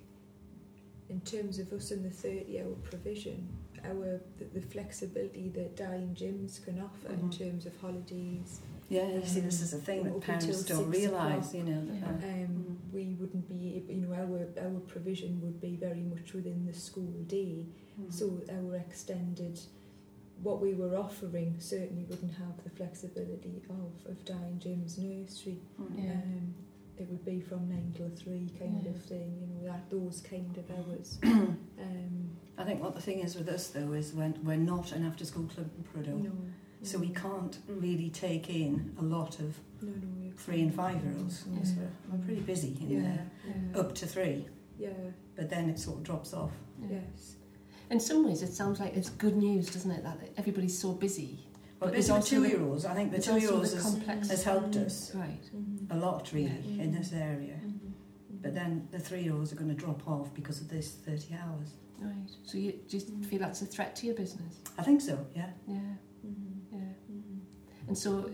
in terms of us and the thirty-hour provision, Our the, the flexibility that Di and Jim's can offer mm-hmm. in terms of holidays. Yeah, you um, see, this is a thing that parents don't realise. You know, yeah. that, um, mm-hmm. we wouldn't be. You know, our our provision would be very much within the school day, mm-hmm. so our extended, what we were offering certainly wouldn't have the flexibility of of Di and Jim's nursery. Mm-hmm. Um, it would be from nine till three kind yeah. of thing. You know, that those kind of hours. um, I think what the thing is with us, though, is we're, we're not an after-school club in Prudhoe. No, no. So we can't really take in a lot of no, no, three- and five-year-olds. Yeah. So we're pretty busy in yeah, there, yeah. up to three. Yeah, but then it sort of drops off. Yes. In some ways, it sounds like it's good news, doesn't it, that everybody's so busy. Well, but the two-year-olds, I think the two-year-olds has, has helped us right. mm-hmm. a lot, really, yeah. in this area. Mm-hmm. But then the three-year-olds are going to drop off because of this thirty hours. Right. So you, do you feel that's a threat to your business? I think so, yeah. Yeah. Mm-hmm. Yeah. Mm-hmm. And so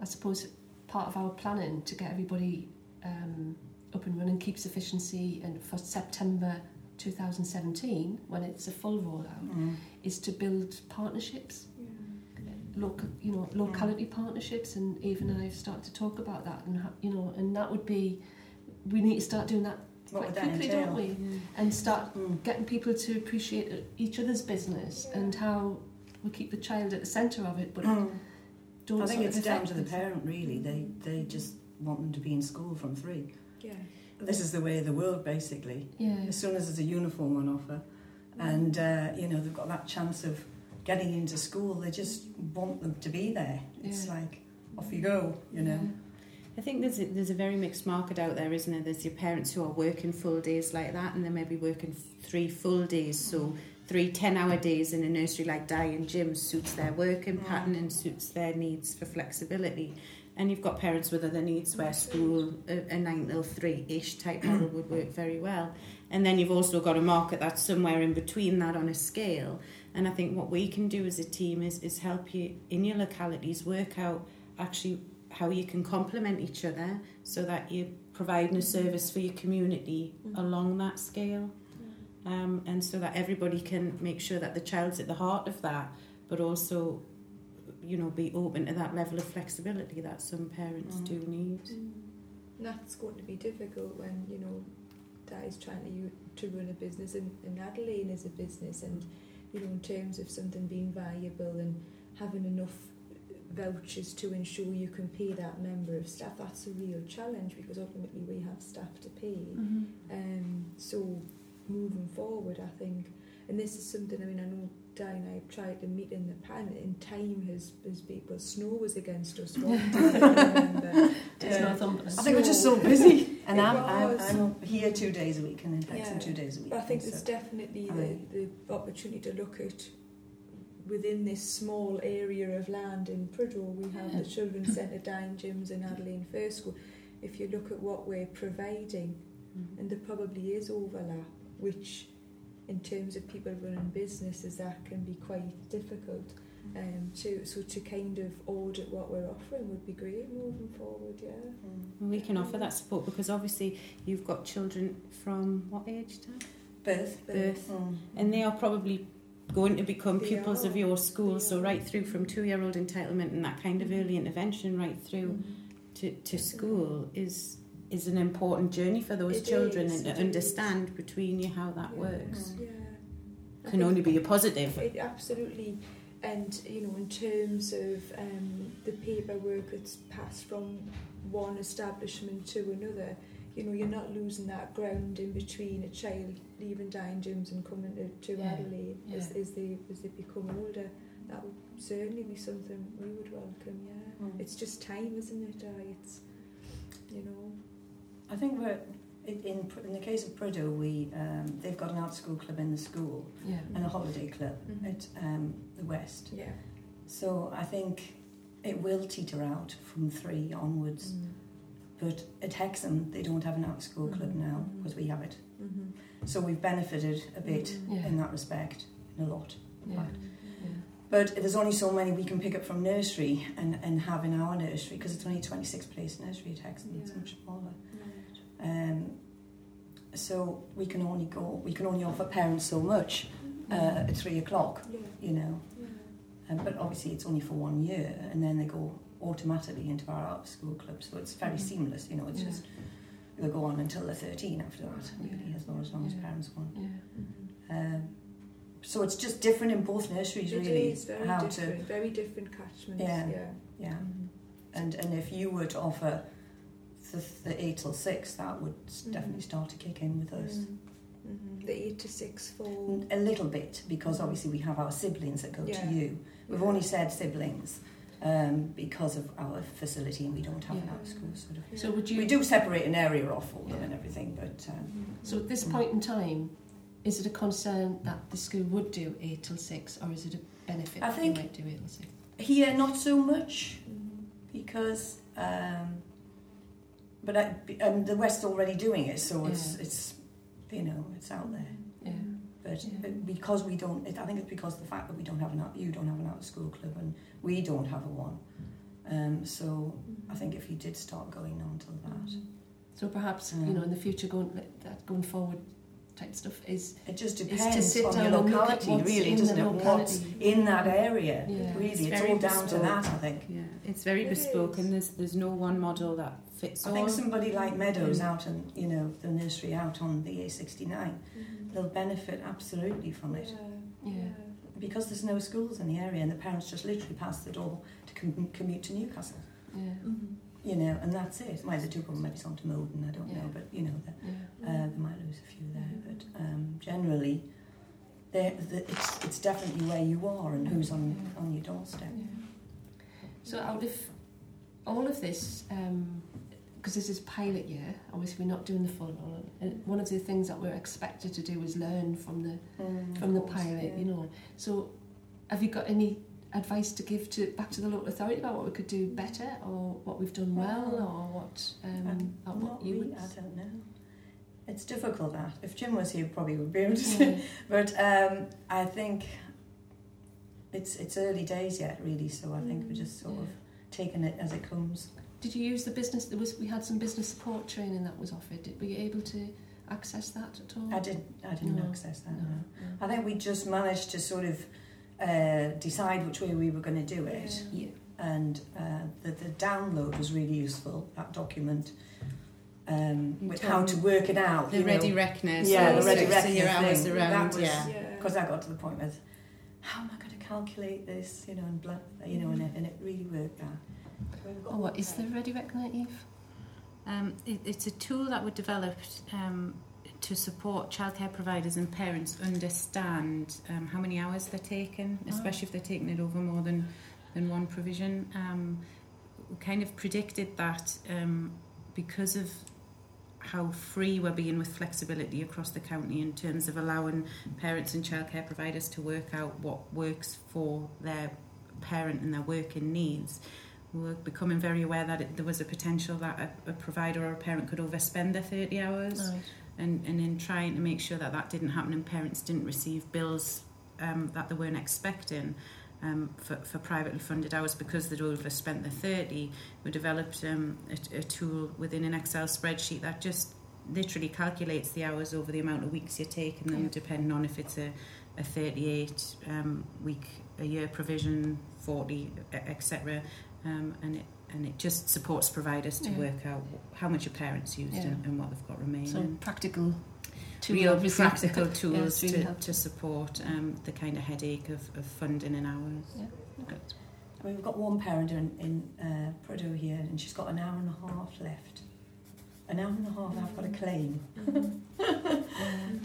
I suppose part of our planning to get everybody um, up and running keeps efficiency, and for September two thousand seventeen, when it's a full rollout, mm. is to build partnerships, yeah. local, you know, locality yeah. partnerships, and Eve and I start to talk about that, and ha- you know, and that would be, we need to start doing that what quite quickly, that don't we? Mm. And start mm. getting people to appreciate each other's business yeah. and how we keep the child at the centre of it, but mm. don't. I think it's down to the parent, really. They they just want them to be in school from three. Yeah. This is the way of the world, basically. Yeah. As soon as there's a uniform on offer, and uh, you know, they've got that chance of getting into school, they just want them to be there. Yeah. It's like off you go, you know. Yeah. I think there's a, there's a very mixed market out there, isn't there? There's your parents who are working full days like that, and they may be working three full days, so three ten-hour days in a nursery like Di and Jim's suits their working pattern and suits their needs for flexibility. And you've got parents with other needs where school, a nine till three-ish type model would work very well. And then you've also got a market that's somewhere in between that on a scale. And I think what we can do as a team is, is help you in your localities work out actually how you can complement each other so that you're providing a service for your community along that scale. Um, and so that everybody can make sure that the child's at the heart of that, but also, you know, be open to that level of flexibility that some parents mm. do need. Mm. That's going to be difficult when, you know, Di's trying to to run a business and, and Adeline is a business, and, you know, in terms of something being valuable and having enough vouchers to ensure you can pay that member of staff, that's a real challenge because ultimately we have staff to pay. Mm-hmm. Um, so moving forward, I think, and this is something, I mean, I know Di and I have tried to meet in the pan, and time has, has been, well, snow was against us. One time, I remember. It's um, Northumberland. I think we're just so busy. And I'm, I'm, I'm here two days a week and in Hexham yeah. two days a week. But I think so. There's definitely the, the opportunity to look at, within this small area of land in Prudhoe, we have yeah. the Children's Centre, Di and Jim's and Adeline First School. If you look at what we're providing, mm-hmm. and there probably is overlap, which in terms of people running businesses that can be quite difficult. Um, to, so to kind of audit what we're offering would be great moving forward, yeah. Mm. We can offer that support because obviously you've got children from what age, Dad? Birth. Birth. Birth. Mm. And they are probably going to become they pupils are. of your school, so right through from two-year-old entitlement and that kind of early intervention right through mm. to, to school is... is an important journey for those it children is, and to understand is. between you how that yeah, works yeah. can only be a positive. It, absolutely. And, you know, in terms of um, the paperwork that's passed from one establishment to another, you know, you're not losing that ground in between a child leaving Di and Jim's and coming to, to yeah. Adelaide yeah. As, as, they, as they become older. That would certainly be something we would welcome, yeah. Mm. It's just time, isn't it, Di? It's, you know... I think we're in in the case of Prudhoe, we um, they've got an art school club in the school yeah. and a holiday club mm-hmm. at um, the West. Yeah. So I think it will teeter out from three onwards. Mm. But at Hexham, they don't have an art school club mm-hmm. now because we have it. Mm-hmm. So we've benefited a bit mm-hmm. yeah. in that respect, and a lot. Yeah. Right. Yeah. But there's only so many we can pick up from nursery and, and have in our nursery because it's only a twenty-six place nursery at Hexham. Yeah. It's much smaller. Um, so we can only go. We can only offer parents so much uh, at three o'clock, yeah. you know. Yeah. Um, but obviously, it's only for one year, and then they go automatically into our art school club. So it's very mm-hmm. seamless, you know. It's yeah. just they go on until they're thirteen after that, really, yeah. as long as, long yeah. as parents want. Yeah. Mm-hmm. Um, so it's just different in both nurseries, it really. Is very how different, to very different catchments. Yeah, yeah. yeah. Mm-hmm. And and if you were to offer. The, the eight till six, that would mm-hmm. definitely start to kick in with us. Mm-hmm. The eight to six for a little bit because obviously we have our siblings that go yeah. to you. We've yeah. only said siblings, uh, um, because of our facility, and we don't have yeah. an out-of-school sort of. So would you? We do separate an area off for them yeah. and everything, but. Um, so at this point in time, is it a concern that the school would do eight till six, or is it a benefit I that they might do eight till six? Here, not so much, because. Um, But I, um, the West's already doing it, so it's yeah. it's you know it's out there. Yeah. But yeah. because we don't, it, I think it's because of the fact that we don't have an out, you don't have an out of school club, and we don't have a one. Um, so mm-hmm. I think if you did start going on to that, so perhaps um, you know in the future going that going forward type stuff is it just depends on your locality, really, doesn't it? What's in that area? Yeah. Really, it's, it's all down to that, I think. Yeah, it's very it bespoke, is. and there's there's no one model that. I think somebody like Meadows out and you know the nursery out on the A sixty-nine, mm-hmm. they'll benefit absolutely from it. Yeah. yeah. Because there's no schools in the area, and the parents just literally pass the door to com- commute to Newcastle. Yeah. Mm-hmm. You know, and that's it. Well, they do go maybe some to Molden, I don't yeah. know, but you know, yeah. uh, they might lose a few there. Mm-hmm. But um, generally, they're, they're, it's it's definitely where you are and who's on yeah. on your doorstep. Yeah. So out of all of this. Um, Because this is pilot year, obviously we're not doing the full on. And one of the things that we're expected to do is learn from the mm, from the course, pilot, yeah. you know. So, have you got any advice to give to back to the local authority about what we could do better, or what we've done well, or what? Um, or what you would... I don't know. It's difficult. That if Jim was here, probably would be able to. Yeah. But um, I think it's it's early days yet, really. So I mm, think we're just sort yeah. of taking it as it comes. Did you use the business? There was we had some business support training that was offered. Did, were you able to access that at all? I didn't. I didn't no. access that. No. No. I think we just managed to sort of uh, decide which way we were going to do it. Yeah. And uh, the the download was really useful. That document um, with how to work it out. The ready reckoners. Yeah, the ready reckoners thing. That was because yeah. I got to the point with how am I going to calculate this? You know, and blah, you know, and it, and it really worked out. Oh, what is the Ready Reckoner, Eve? Um, it, it's a tool that we developed um, to support childcare providers and parents understand um, how many hours they're taking, especially oh. if they're taking it over more than, than one provision. Um, we kind of predicted that um, because of how free we're being with flexibility across the county in terms of allowing parents and childcare providers to work out what works for their parent and their working needs. We're becoming very aware that it, there was a potential that a, a provider or a parent could overspend their thirty hours right. and, and in trying to make sure that that didn't happen and parents didn't receive bills um, that they weren't expecting um, for, for privately funded hours because they'd overspent their thirty, we developed um, a, a tool within an Excel spreadsheet that just literally calculates the hours over the amount of weeks you're taking them, yeah. depending on if it's a, a thirty-eight-week um, a year provision, forty, et cetera, Um, and it and it just supports providers to yeah. work out how much your parents used yeah. and, and what they've got remaining. So practical, tool real practical tools yeah, really to, to support um, the kind of headache of, of funding and hours. Yeah. Okay. I mean, we've got one parent in, in uh, Prudhoe here, and she's got an hour and a half left. An hour and a half, mm-hmm. I've got a claim mm-hmm.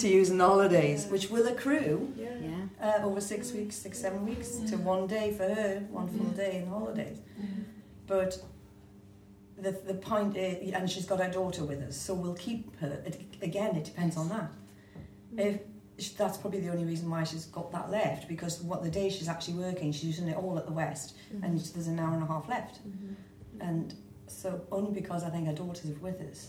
to use in the holidays, yeah. which will accrue yeah. uh, over six weeks, six, seven weeks yeah. to one day for her, one full yeah. day in the holidays. Yeah. But the the point is, and she's got her daughter with us, so we'll keep her. It, again, it depends on that. If that's probably the only reason why she's got that left, because what the day she's actually working, she's using it all at the West, mm-hmm. and there's an hour and a half left, mm-hmm. and. So only because I think her daughter's with us,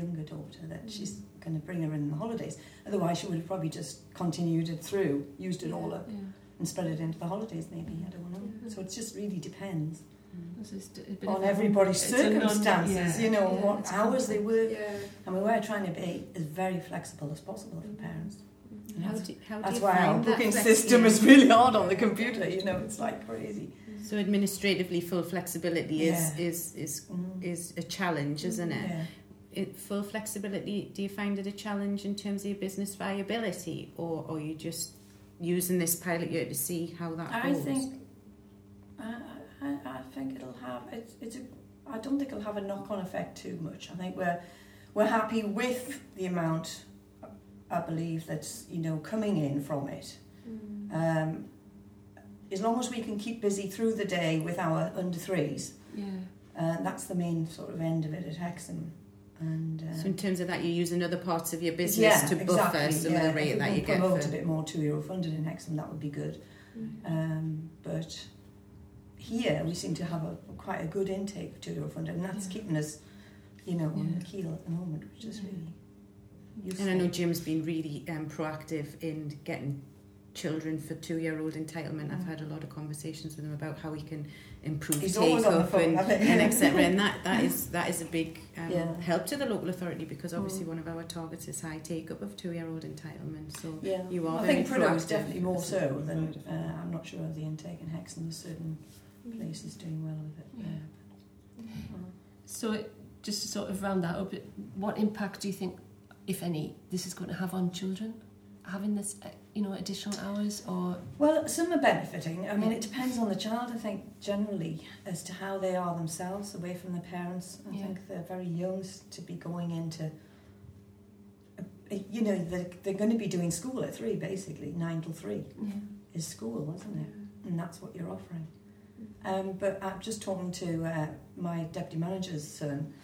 younger daughter, that she's going to bring her in the holidays. Otherwise, she would have probably just continued it through, used it yeah, all up, yeah. and spread it into the holidays. Maybe I don't know. Mm-hmm. So it just really depends mm-hmm. on everybody's circumstances. Non- yeah. You know yeah, what hours they work. Yeah. I mean, we're trying to be as very flexible as possible for parents. Mm-hmm. How do, how do that's why our booking system is really hard on the computer. You know, it's like crazy. So administratively, full flexibility is yeah. is is, mm. is a challenge, isn't it? Yeah. It? Full flexibility. Do you find it a challenge in terms of your business viability, or, or are you just using this pilot year to see how that I goes? I think I, I, I think it'll have it's it's a, I don't think it'll have a knock-on effect too much. I think we're we're happy with the amount I believe that's you know coming in from it. Mm. Um, as long as we can keep busy through the day with our under threes, yeah, uh, that's the main sort of end of it at Hexham. And uh, so in terms of that, you use in other parts of your business yeah, to buffer exactly, some yeah. of the rate that you get. If we promote for... a bit more two-year funded in Hexham, that would be good. Mm-hmm. Um, but here we seem to have a quite a good intake of two-year funded, and that's yeah. keeping us, you know, yeah. on the keel at the moment, which is yeah. really useful. And I know Jim's been really um, proactive in getting children for two-year-old entitlement. I've had a lot of conversations with him about how we can improve take-up and, and et cetera. And that, that is that is a big um, yeah. help to the local authority, because obviously mm. one of our targets is high take-up of two-year-old entitlement. So yeah. you are. I very think Prudhoe is definitely more so than. Uh, I'm not sure of the intake in Hexham. There's certain mm. places doing well with it. Yeah. Yeah. Mm. So it, just to sort of round that up, what impact do you think, if any, this is going to have on children? Having this, you know, additional hours or... Well, some are benefiting. I mean, yeah. it depends on the child, I think, generally, as to how they are themselves, away from their parents. I yeah. think they're very young to be going into... You know, they're, they're going to be doing school at three, basically. Nine till three yeah. is school, isn't it? And that's what you're offering. Um, but I'm just talking to uh, my deputy manager's son,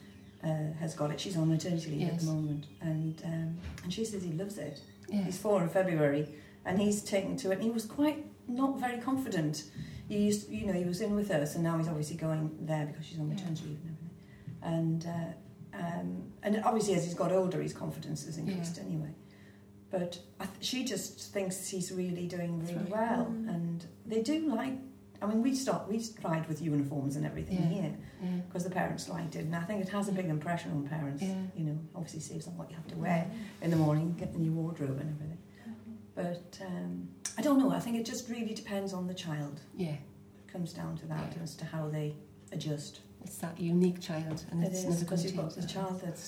uh, has got it. She's on maternity leave yes. at the moment. And, um, and she says he loves it. Yeah. He's four in February, and he's taken to it. And he was quite not very confident. He used, to, you know, he was in with us, and now he's obviously going there because she's on maternity leave yeah. and everything. And uh, um, and obviously, as he's got older, his confidence has increased yeah. anyway. But I th- she just thinks he's really doing really right. well, mm-hmm. and they do like. I mean, we start we tried with uniforms and everything yeah. here because yeah. the parents liked it, and I think it has a big impression on parents. Yeah. You know, obviously saves on what you have to wear yeah. in the morning, get the new wardrobe and everything. But um, I don't know. I think it just really depends on the child. Yeah, it comes down to that yeah. as to how they adjust. It's that unique child, and it it's is because you've got the child that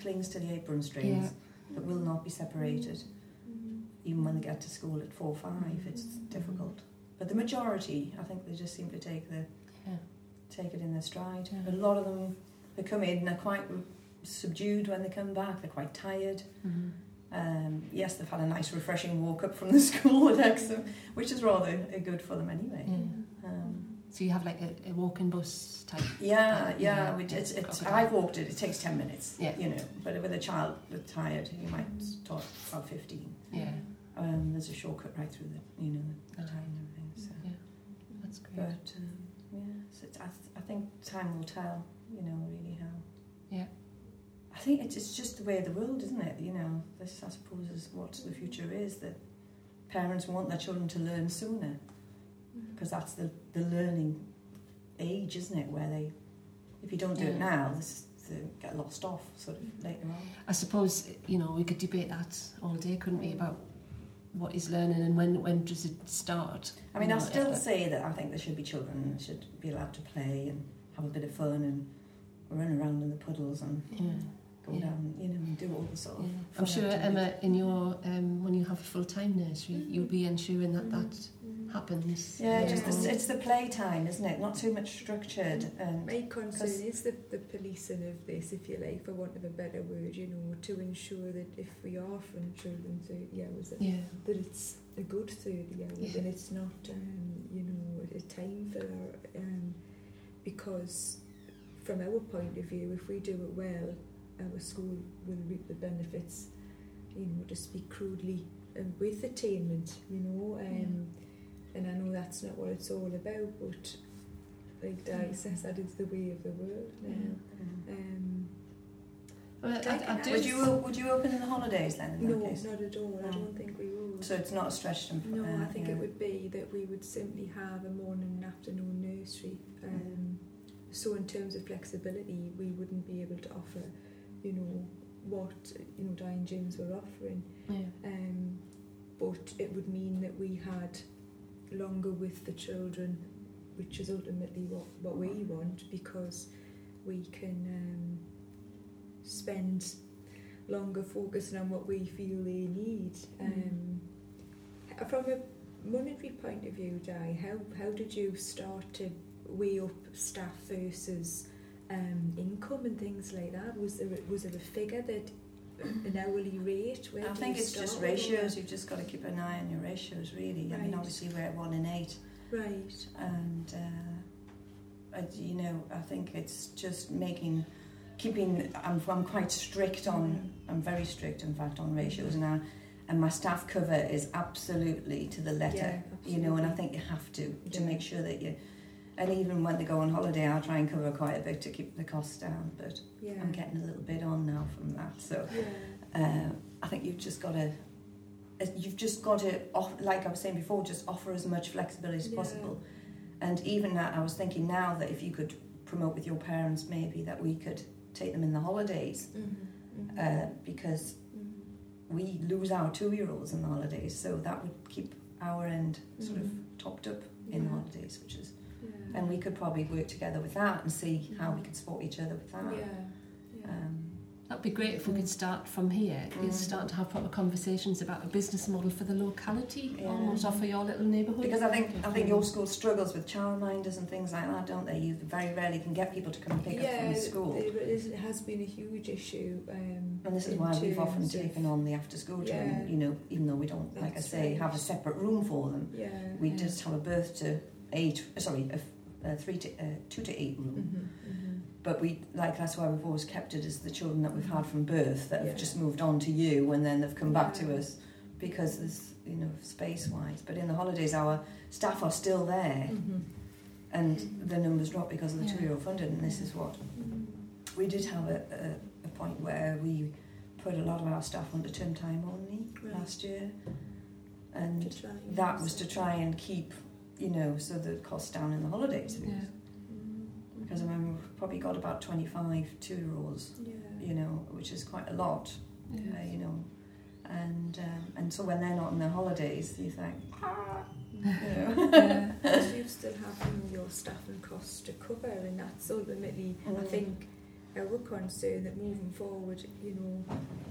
clings to the apron strings yeah. that will not be separated, mm-hmm. even when they get to school at four or five. Mm-hmm. It's difficult. But the majority, I think, they just seem to take the yeah. take it in their stride. Yeah. A lot of them, they come in and they're quite subdued when they come back. They're quite tired. Mm-hmm. Um, yes, they've had a nice, refreshing walk up from the school at Hexham, which is rather good for them anyway. Yeah. Um, so you have like a, a walking bus type? Yeah, type, yeah. yeah. Which it's, it's, I've walked it. It takes ten minutes. Yeah. You know, but with a child that's tired, you might talk about fifteen. Yeah. Um, there's a shortcut right through the, you know, the town and everything. So. Yeah, that's great. But um, yeah, so it's, I, th- I think time will tell. You know, really how. Yeah. I think it's, it's just the way of the world, isn't it? You know, this I suppose is what the future is. That parents want their children to learn sooner, because mm-hmm. that's the, the learning age, isn't it? Where they, if you don't do yeah. it now, this. Get lost off sort of later on. I suppose, you know, we could debate that all day, couldn't we, about what is learning and when when does it start? I mean, I still say that I think there should be children that should be allowed to play and have a bit of fun and run around in the puddles and yeah. go yeah. down, you know, and do all the sort of. Yeah. I'm sure, Emma, in your um, when you have a full time nursery, mm-hmm. you'll be ensuring that mm-hmm. that happens. Yeah, yeah. Just the, it's the playtime, isn't it? Not too much structured. And my concern is the, the policing of this, if you like, for want of a better word, you know, to ensure that if we are offering children thirty hours, yeah. that it's a good thirty hours yeah. and it's not, um, you know, a time for our, um, because from our point of view, if we do it well, our school will reap the benefits, you know, to speak crudely, and with attainment, you know. Um, yeah. And I know that's not what it's all about, but like Di says, that is the way of the world now. Mm-hmm. Um, well, I, I, I do would you would you open in the holidays then? In no, case? Not at all. No. I don't think we would. So it's not a stretch. No, uh, I think yeah. it would be that we would simply have a morning and afternoon nursery. Um, mm-hmm. So in terms of flexibility, we wouldn't be able to offer, you know, what you know Di and Jim's were offering. Yeah. Um, but it would mean that we had. Longer with the children, which is ultimately what, what we want, because we can um, spend longer focusing on what we feel they need. Um, mm. From a monetary point of view, Di, how how did you start to weigh up staff versus um, income and things like that? Was there was there a figure that? An hourly rate? Where I think it's just ratios. You've just got to keep an eye on your ratios, really. Right. I mean, obviously we're at one in eight, Right. And, uh, I, you know, I think it's just making, keeping, I'm, I'm quite strict on, I'm very strict, in fact, on ratios now. And my staff cover is absolutely to the letter, yeah, you know, and I think you have to, to yeah. make sure that you, and even when they go on holiday, I'll try and cover quite a bit to keep the costs down, but yeah. I'm getting a little bit on now from that. So yeah. uh, I think you've just got to, you've just got to, like I was saying before, just offer as much flexibility as yeah. possible. And even that, I was thinking now that if you could promote with your parents, maybe that we could take them in the holidays, mm-hmm, mm-hmm. Uh, because... we lose our two-year-olds in the holidays, so that would keep our end sort mm-hmm. of topped up yeah. in the holidays, which is, yeah. and we could probably work together with that and see yeah. how we could support each other with that. Yeah, yeah. Um, that'd be great if we could start from here. Mm. Is start to have proper conversations about a business model for the locality, yeah. almost off for your little neighbourhood. Because I think I think your school struggles with childminders and things like that, don't they? You very rarely can get people to come and pick yeah, up from the school. It has been a huge issue. Um, and this is why we've often taken on the after-school yeah. term. You know, even though we don't, like That's I say, right. have a separate room for them. Yeah, we yeah. just have a birth to eight. Sorry, a, a three to a two to eight room. Mm-hmm, mm-hmm. But we like that's why we've always kept it as the children that we've had from birth that yeah. have just moved on to you and then they've come back yeah. to us because there's, you know, space-wise. But in the holidays, our staff are still there, mm-hmm. and mm-hmm. the numbers drop because of the yeah. two-year-old funding. And this is what mm-hmm. we did have a, a, a point where we put a lot of our staff under term time only right. last year, and try, yeah, that was so. to try and keep, you know, so the costs down in the holidays. Yeah. Because I mean, we've probably got about twenty-five two-year-olds, yeah. you know, which is quite a lot, yes. uh, you know. And um, and so when they're not on their holidays, you think, ah! You know. yeah. So you're still having your staff and costs to cover, and that's ultimately, mm. I think, our concern that moving forward, you know,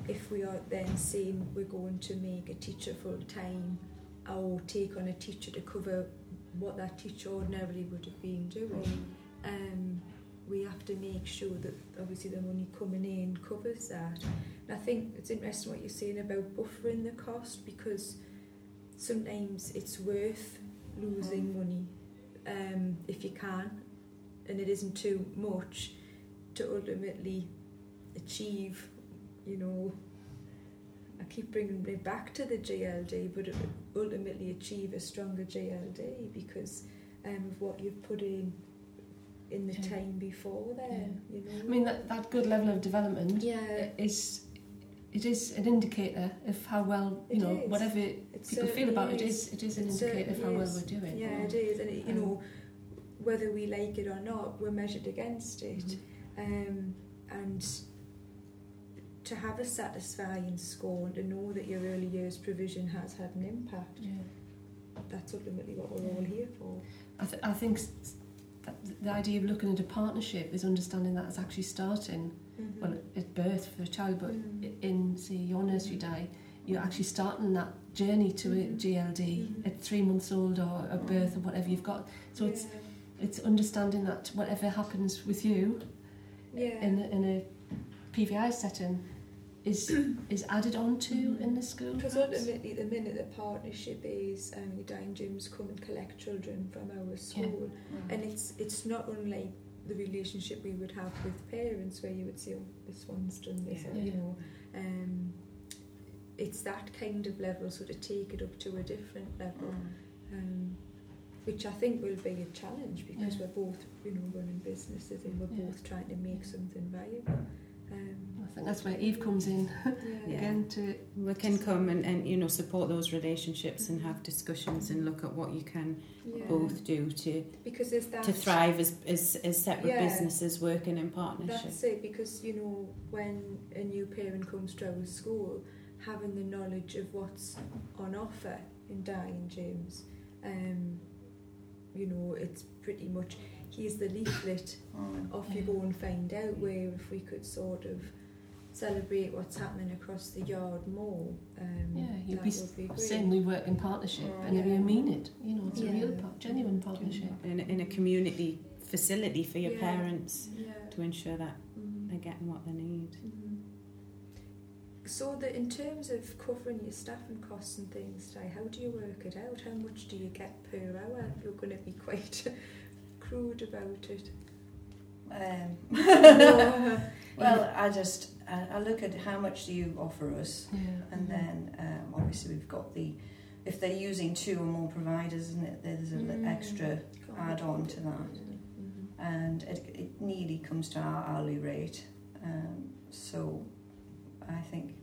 if we are then saying we're going to make a teacher full-time or take on a teacher to cover what that teacher ordinarily would have been doing, mm. Um, we have to make sure that obviously the money coming in covers that. And I think it's interesting what you're saying about buffering the cost, because sometimes it's worth losing mm-hmm. money um, if you can, and it isn't too much to ultimately achieve, you know, I keep bringing it back to the G L D, but ultimately achieve a stronger G L D because um, of what you've put in in the yeah. time before then, yeah. you know. I mean, that, that good level of development yeah. is it is an indicator of how well, you it know, is. whatever it people feel about is. it is, it is an it indicator of how is. well we're doing. Yeah, or, it is, and it, you um, know, whether we like it or not, we're measured against it. Mm-hmm. Um, and to have a satisfying score and to know that your early years provision has had an impact, yeah. that's ultimately what we're all here for. I, th- I think... S- The idea of looking at a partnership is understanding that it's actually starting, mm-hmm. well, at birth for a child, but mm-hmm. in, say, your nursery day, you're actually starting that journey to a G L D mm-hmm. at three months old or at birth or whatever you've got. So yeah. it's it's understanding that whatever happens with you yeah. in, in a P V I setting is is added on to mm-hmm. in the school. Because ultimately, the minute the partnership is, um, Di and Jim's come and collect children from our school, yeah. mm-hmm. and it's it's not unlike the relationship we would have with parents, where you would say, "Oh, this one's done this," yeah. or, you yeah. know, um, it's that kind of level. So to take it up to a different level, mm-hmm. um, which I think will be a challenge because yeah. we're both, you know, running businesses and we're yeah. both trying to make something viable. Um, I think that's where Eve comes in yeah. again to we can come and, and you know support those relationships and have discussions and look at what you can yeah. both do to because there's that to thrive as as, as separate yeah, businesses working in partnership. That's it, because you know when a new parent comes to our school, having the knowledge of what's on offer in Di and Jim's, um, you know it's pretty much. Here's the leaflet, off you go and find out, where if we could sort of celebrate what's happening across the yard more, um, yeah, you'd be, be saying we work in partnership yeah. and we mean it, you know, it's yeah. a real, genuine partnership. In, in a community facility for your yeah. parents yeah. to ensure that mm-hmm. they're getting what they need. Mm-hmm. So that in terms of covering your staff and costs and things, Di, how do you work it out? How much do you get per hour? If you're going to be quite crude about it. Um, well, I just I, I look at how much do you offer us, yeah. and then um, obviously we've got the if they're using two or more providers, isn't it? There's an mm. extra add-on to that, mm-hmm. and it, it nearly comes to our hourly rate. Um, so I think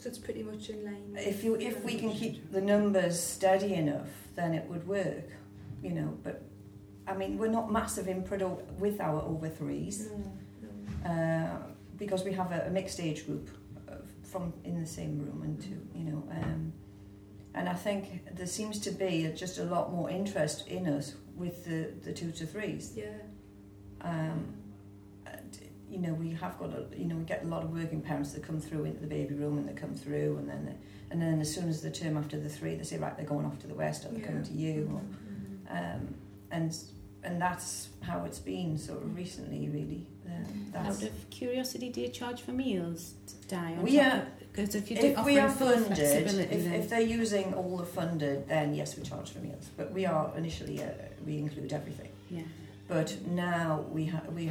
so. It's pretty much in line. If you if we can keep the numbers steady enough, then it would work, you know. But I mean, we're not massive in Prudhoe with our over threes, no, no. Uh, because we have a, a mixed age group from in the same room and two, you know. Um, and I think there seems to be just a lot more interest in us with the, the two to threes. Yeah. Um, and, you know, we have got a, you know we get a lot of working parents that come through into the baby room and they come through and then they, and then as soon as the term after the three, they say right, they're going off to the west or they're yeah. coming to you. Or, mm-hmm. um, And and that's how it's been sort of recently, really. Uh, that's Out of curiosity, do you charge for meals, Di? We are, because if you do, if we are funded, if, if they're using all the funded, then yes, we charge for meals. But we are initially uh, we include everything. Yeah. But now we ha- we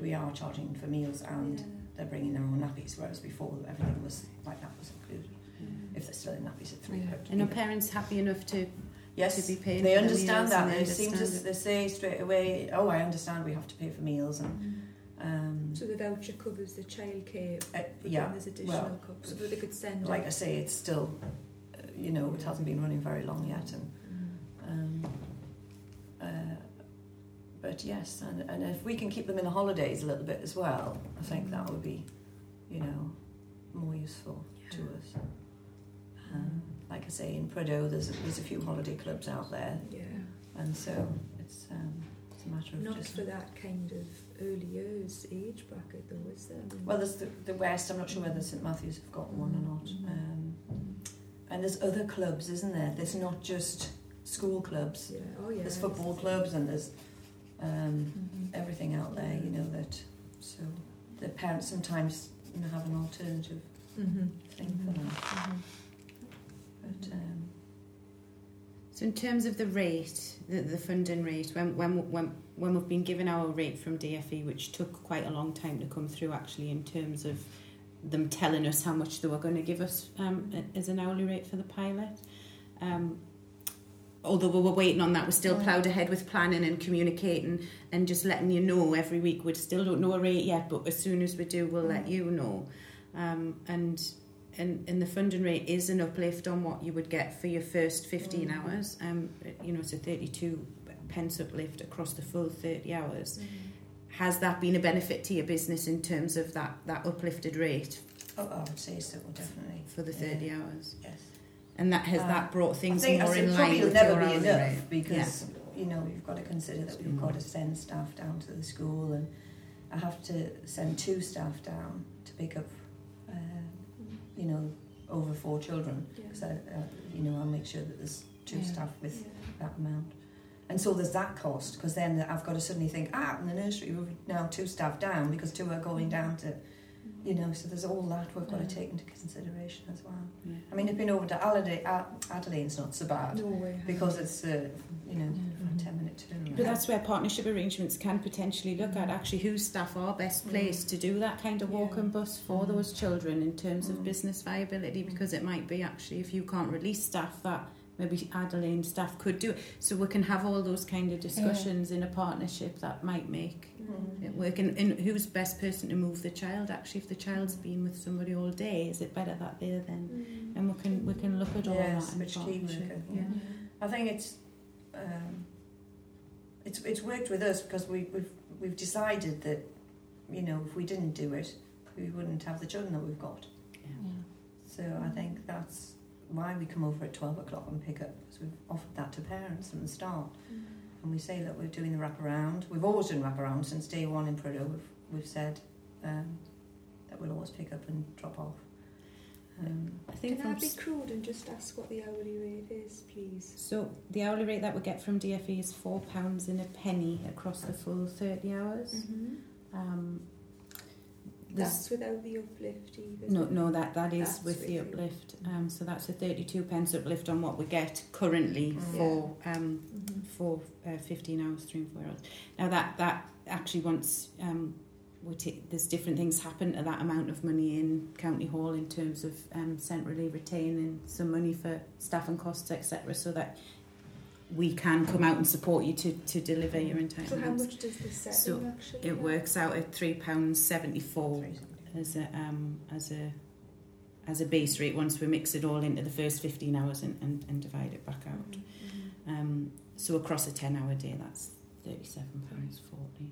we are charging for meals and yeah. they're bringing their own nappies, whereas before everything was like that was included. Yeah. If they're still in nappies at three. Yeah. And are parents happy enough to? Yes, they understand that. They, they understand seem to they say straight away, oh, I understand we have to pay for meals. And mm-hmm. um, so the voucher covers the childcare, uh, yeah, there's additional well, covers, but they could send Like it. I say, it's still, uh, you know, it hasn't been running very long yet. And mm-hmm. um, uh, But yes, and, and if we can keep them in the holidays a little bit as well, I think that would be, you know, more useful yeah. to us. Um, like I say, in Prudhoe, there's a, there's a few holiday clubs out there, yeah, and so it's um, it's a matter of not just for that kind of early years age bracket, though, is there? Well, there's the, the West. I'm not sure whether Saint Matthew's have got one or not. Um, and there's other clubs, isn't there? There's not just school clubs. Yeah. Oh yeah. There's football clubs and there's um, mm-hmm. everything out there, you know. That so the parents sometimes have an alternative mm-hmm. thing mm-hmm. for that. Mm-hmm. But, um, so in terms of the rate, the, the funding rate, when, when when when we've been given our rate from D F E, which took quite a long time to come through actually in terms of them telling us how much they were going to give us um, as an hourly rate for the pilot, um, although we were waiting on that, we still yeah. ploughed ahead with planning and communicating and just letting you know every week. We still don't know a rate yet, but as soon as we do, we'll let you know. Um, and... And, and the funding rate is an uplift on what you would get for your first fifteen mm. hours. Um, you know, it's a thirty-two pence uplift across the full thirty hours. Mm. Has that been a benefit to your business in terms of that, that uplifted rate? Oh, I would say so, definitely. For the thirty yeah. hours? Yes. And that has uh, that brought things I think, more I in line with never your hourly be enough rate? Because, yeah. you know, we've got to consider that we've got to send staff down to the school and I have to send two staff down to pick up you know, over four children. Because yeah. I, uh, you know, I'll make sure that there's two yeah. staff with yeah. that amount. And so there's that cost, because then I've got to suddenly think, ah, in the nursery we're now two staff down because two are going down to, you know, so there's all that we've got yeah. to take into consideration as well. Yeah. I mean, I've been over to Adelaide, Adelaide's not so bad, no way, because it's, uh, you know, yeah. a ten-minute turnaround. But that's where partnership arrangements can potentially look at, actually, whose staff are best placed mm. to do that kind of walk yeah. and bus for mm. those children in terms mm. of business viability, because it might be, actually, if you can't release staff, that maybe Adeline staff could do it. So we can have all those kind of discussions yeah. in a partnership that might make mm. it work. And, and who's best person to move the child? Actually, if the child's been with somebody all day, is it better that they're then? Mm. And we can we can look at all yes, that. Which key worker, yeah. yeah. I think it's um, it's it's worked with us because we we've we've decided that, you know, if we didn't do it, we wouldn't have the children that we've got. Yeah. yeah. So I think that's why we come over at twelve o'clock and pick up, because we've offered that to parents from the start. Mm. And we say that we're doing the wraparound. We've always done wraparound since day one in Prudhoe. We've, we've said um, that we'll always pick up and drop off. Um, I think Can I be crude and just ask what the hourly rate is, please? So the hourly rate that we get from D F E is four pounds and a penny across the full thirty hours. Mm-hmm. Um, That's without the uplift either. No, no, that, that is with, with the uplift. Um, so that's a thirty-two pence uplift on what we get currently mm. for yeah. um, mm-hmm. for uh, fifteen hours, three and four hours. Now that, that actually once um, we t- there's different things happen to that amount of money in County Hall in terms of um, centrally retaining some money for staff and costs, et cetera, so that we can come out and support you to, to deliver your entitlements. So how much does the setting so actually? It works out at three pounds seventy four as a um as a as a base rate once we mix it all into the first fifteen hours and, and, and divide it back out. Mm-hmm. Um, so across a ten hour day, that's thirty seven pounds forty.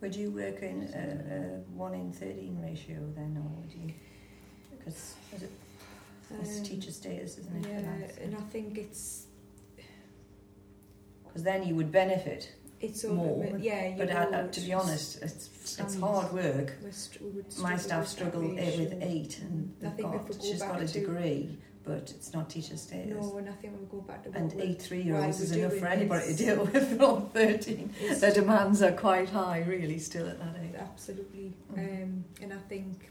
Would you work in a, a one in thirteen ratio then, or would you? Because it's um, teacher status, isn't it? Yeah, and I think it's. Because then you would benefit it's more. Over, yeah, you but I, I, to be honest, it's it's hard work. St- My staff struggle with eight, and they've got, we'll she's got a degree, but it's not teacher status. No, nothing will go back to. And eight three-year-olds is enough for anybody to deal with. Not thirteen. Their demands are quite high, really, still at that age. Absolutely, mm. um, and I think,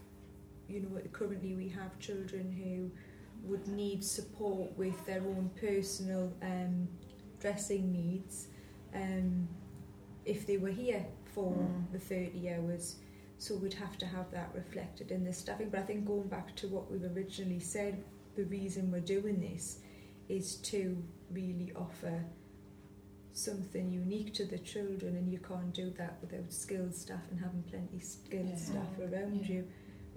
you know, currently we have children who would need support with their own personal. Um, Dressing needs, um, if they were here for mm. the thirty hours, so we'd have to have that reflected in the staffing. But I think going back to what we've originally said, the reason we're doing this is to really offer something unique to the children, and you can't do that without skilled staff and having plenty of skilled yeah. staff around yeah. you.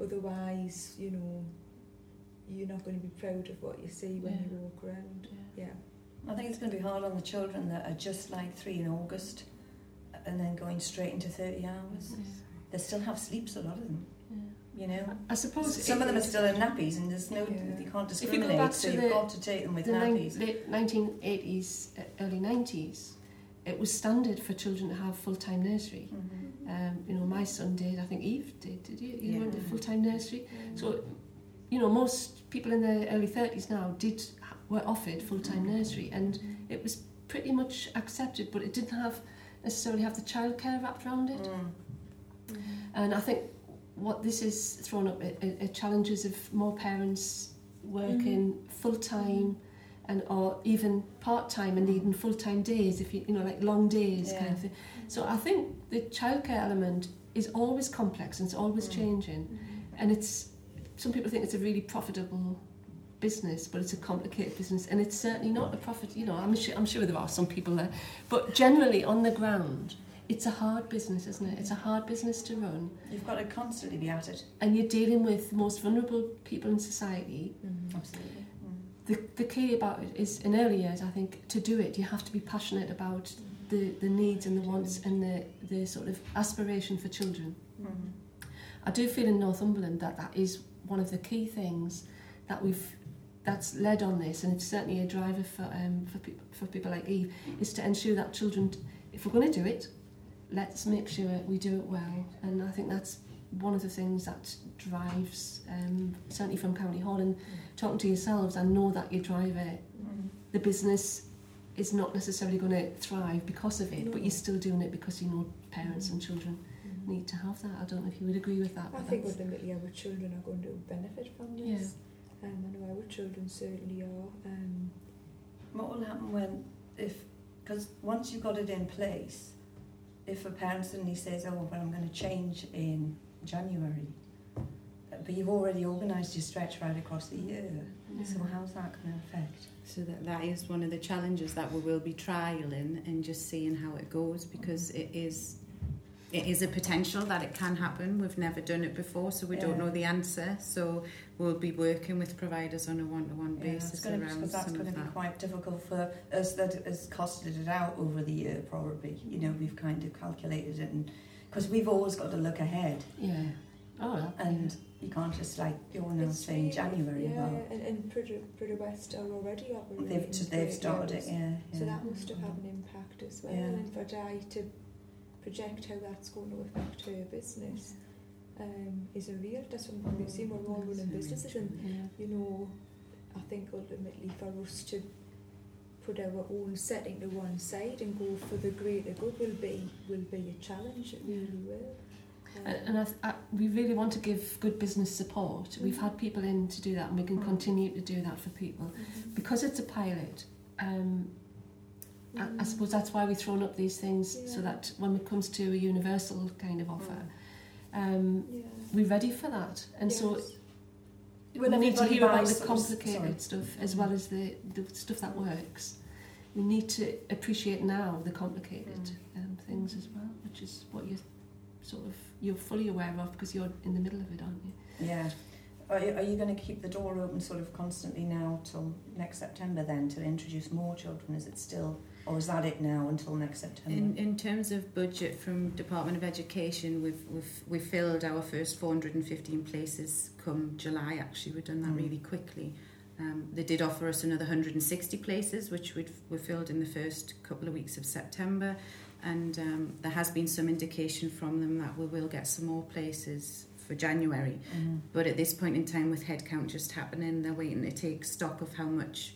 Otherwise, you know, you're not going to be proud of what you see when yeah. you walk around. Yeah. yeah. I think it's going to be hard on the children that are just like three in August and then going straight into thirty hours. Yeah. They still have sleeps, a lot of them. Yeah. You know? I suppose... Some of them are still in nappies and there's no... Yeah. You can't discriminate, you so you've the, got to take them with the nappies. Ni- late nineteen eighties, early nineties, it was standard for children to have full-time nursery. Mm-hmm. Um, you know, my son did, I think Eve did, did he? He yeah. went to full-time nursery. Mm-hmm. So, you know, most people in their early thirties now did... were offered full-time mm-hmm. nursery, and it was pretty much accepted, but it didn't have necessarily have the childcare wrapped around it. Mm-hmm. And I think what this is thrown up are challenges of more parents working mm-hmm. full-time and or even part-time and needing full-time days, if you, you know, like long days yeah. kind of thing. So I think the childcare element is always complex and it's always mm-hmm. changing, mm-hmm. and it's some people think it's a really profitable business, but it's a complicated business, and it's certainly not a profit, you know, I'm sure, I'm sure there are some people there, but generally on the ground it's a hard business, isn't it? It's a hard business to run. You've got to constantly be at it, and you're dealing with the most vulnerable people in society. Mm-hmm. Absolutely. Mm-hmm. The, the key about it is, in early years, I think, to do it you have to be passionate about mm-hmm. the, the needs and the wants and the, the sort of aspiration for children. Mm-hmm. I do feel in Northumberland that that is one of the key things that we've that's led on this, and it's certainly a driver for um, for people for people like Eve, is to ensure that children, if we're going to do it, let's make sure we do it well. And I think that's one of the things that drives, um, certainly from County Hall, and talking to yourselves, I know that your driver, mm-hmm. the business is not necessarily going to thrive because of it, no. but you're still doing it because you know parents mm-hmm. and children mm-hmm. need to have that. I don't know if you would agree with that. I think ultimately our children are going to benefit from this. Yeah. Um, I know our children certainly are. Um, what will happen when, if, because once you've got it in place, if a parent suddenly says, oh, well, I'm going to change in January, but you've already organised your stretch right across the year, yeah. so how's that going to affect? So that, that is one of the challenges that we will be trialling and just seeing how it goes, because it is... It is a potential that it can happen. We've never done it before, so we yeah. don't know the answer. So we'll be working with providers on a one-to-one yeah, basis around be, some of that. That's going to be quite difficult for us that has costed it out over the year, probably. You know, we've kind of calculated it, and because we've always got to look ahead. Yeah. Oh. And yeah. you can't just like go on and say in January. Yeah, about. and, and Prudhoe, Prudhoe West are already operating. They've, they've started it. Yeah, yeah. So that must have had an impact as well. Yeah. And for Di to project how that's going to affect her business um, is a real. That's what we've seen. We're all running businesses, and yeah. you know, I think ultimately for us to put our own setting to one side and go for the greater good will be will be a challenge. It really will. And I th- I, we really want to give good business support. Mm-hmm. We've had people in to do that, and we can mm-hmm. continue to do that for people. Mm-hmm. Because it's a pilot, um, mm-hmm. I, I suppose that's why we've thrown up these things, yeah. so that when it comes to a universal kind of offer, um, yeah. we're ready for that. And yes. so when we need to hear about the complicated sorry. stuff mm-hmm. as well as the, the stuff that works. We need to appreciate now the complicated mm-hmm. um, things as well, which is what you sort of... you're fully aware of, because you're in the middle of it, aren't you? Yeah. Are you, are you going to keep the door open sort of constantly now till next September then, to introduce more children? Is it still, or is that it now until next September? In, in terms of budget from Department of Education, we've we've we filled our first four hundred fifteen places come July. Actually, we've done that mm. really quickly. Um, they did offer us another one hundred sixty places, which we'd, were filled in the first couple of weeks of September. And um, there has been some indication from them that we will get some more places for January. Mm-hmm. But at this point in time, with headcount just happening, they're waiting to take stock of how much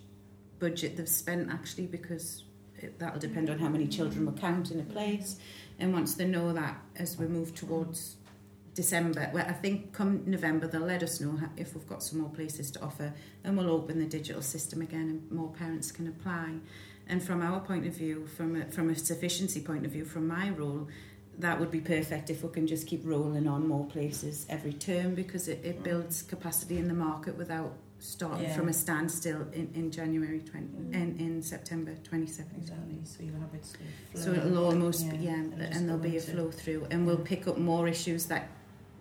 budget they've spent, actually, because it, that'll depend on how many children will count in a place. And once they know that, as we move towards December, well, I think come November, they'll let us know if we've got some more places to offer, and we'll open the digital system again and more parents can apply. And from our point of view, from a, from a sufficiency point of view, from my role, that would be perfect if we can just keep rolling on more places every term, because it, it builds capacity in the market without starting yeah. from a standstill in, in January twenty mm. in, in September twenty-seventh. Exactly. So you'll have it sort of flow. So it'll almost yeah, be, yeah and there'll be a flow through, and yeah. we'll pick up more issues that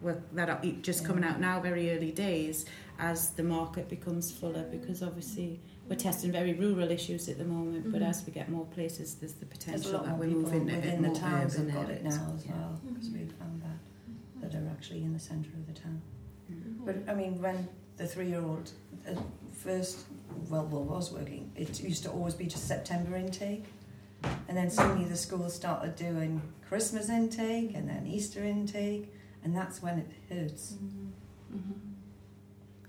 were, that are just yeah. coming out now, very early days, as the market becomes fuller, because obviously. We're testing very rural issues at the moment, mm-hmm. but as we get more places, there's the potential there's that we're moving within the towns have got it now as yeah. well, because mm-hmm. we've found that that are actually in the centre of the town. Mm-hmm. But I mean, when the three-year-old first well, well was working, it used to always be just September intake, and then suddenly the school started doing Christmas intake and then Easter intake, and that's when it hurts. Mm-hmm. Mm-hmm.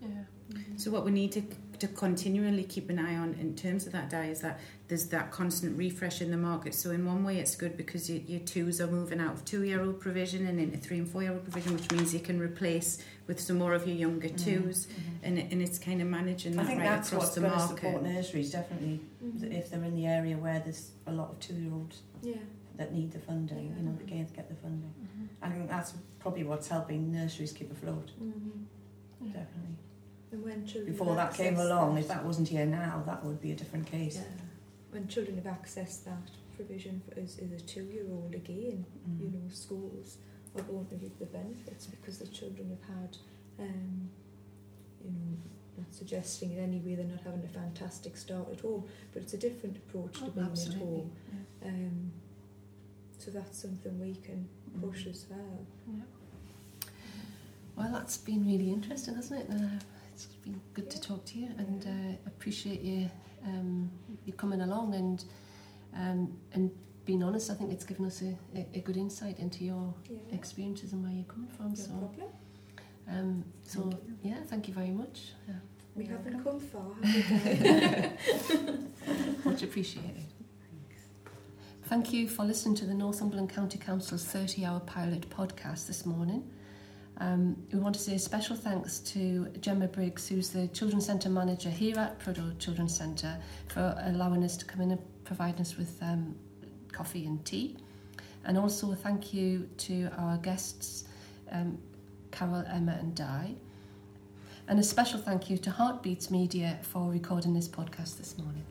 Yeah. Mm-hmm. So what we need to to continually keep an eye on in terms of that, Di, is that there's that constant refresh in the market. So in one way it's good, because your, your twos are moving out of two-year-old provision and into three and four-year-old provision, which means you can replace with some more of your younger twos, mm-hmm. and, and it's kind of managing that right across the market. I think that's what's going to support nurseries, definitely, mm-hmm. if they're in the area where there's a lot of two-year-olds yeah. that need the funding, yeah. you know, they can't get the funding. Mm-hmm. I think that's probably what's helping nurseries keep afloat, mm-hmm. definitely. And when children Before that came along, that, if that wasn't here now, that would be a different case. Yeah. When children have accessed that provision for us as a two-year-old again, mm-hmm. you know, schools are going to reap the benefits, because the children have had, um, you know, not suggesting in any way they're not having a fantastic start at home, but it's a different approach to oh, being absolutely. At home. Yeah. Um, so that's something we can mm-hmm. push as well. Yeah. Well, that's been really interesting, hasn't it? Uh, It's been good yeah. to talk to you, and uh, appreciate you um, you coming along and um, and being honest. I think it's given us a, a, a good insight into your yeah. experiences and where you're coming from. No so, problem. Um, so thank yeah, thank you very much. Uh, we haven't come far, have we? Much appreciated. Thanks. Thank you for listening to the Northumberland County Council's thirty-hour pilot podcast this morning. Um, we want to say a special thanks to Gemma Briggs, who's the Children's Centre Manager here at Prudhoe Children's Centre, for allowing us to come in and provide us with um, coffee and tea. And also thank you to our guests, um, Carol, Emma and Di. And a special thank you to Heartbeats Media for recording this podcast this morning.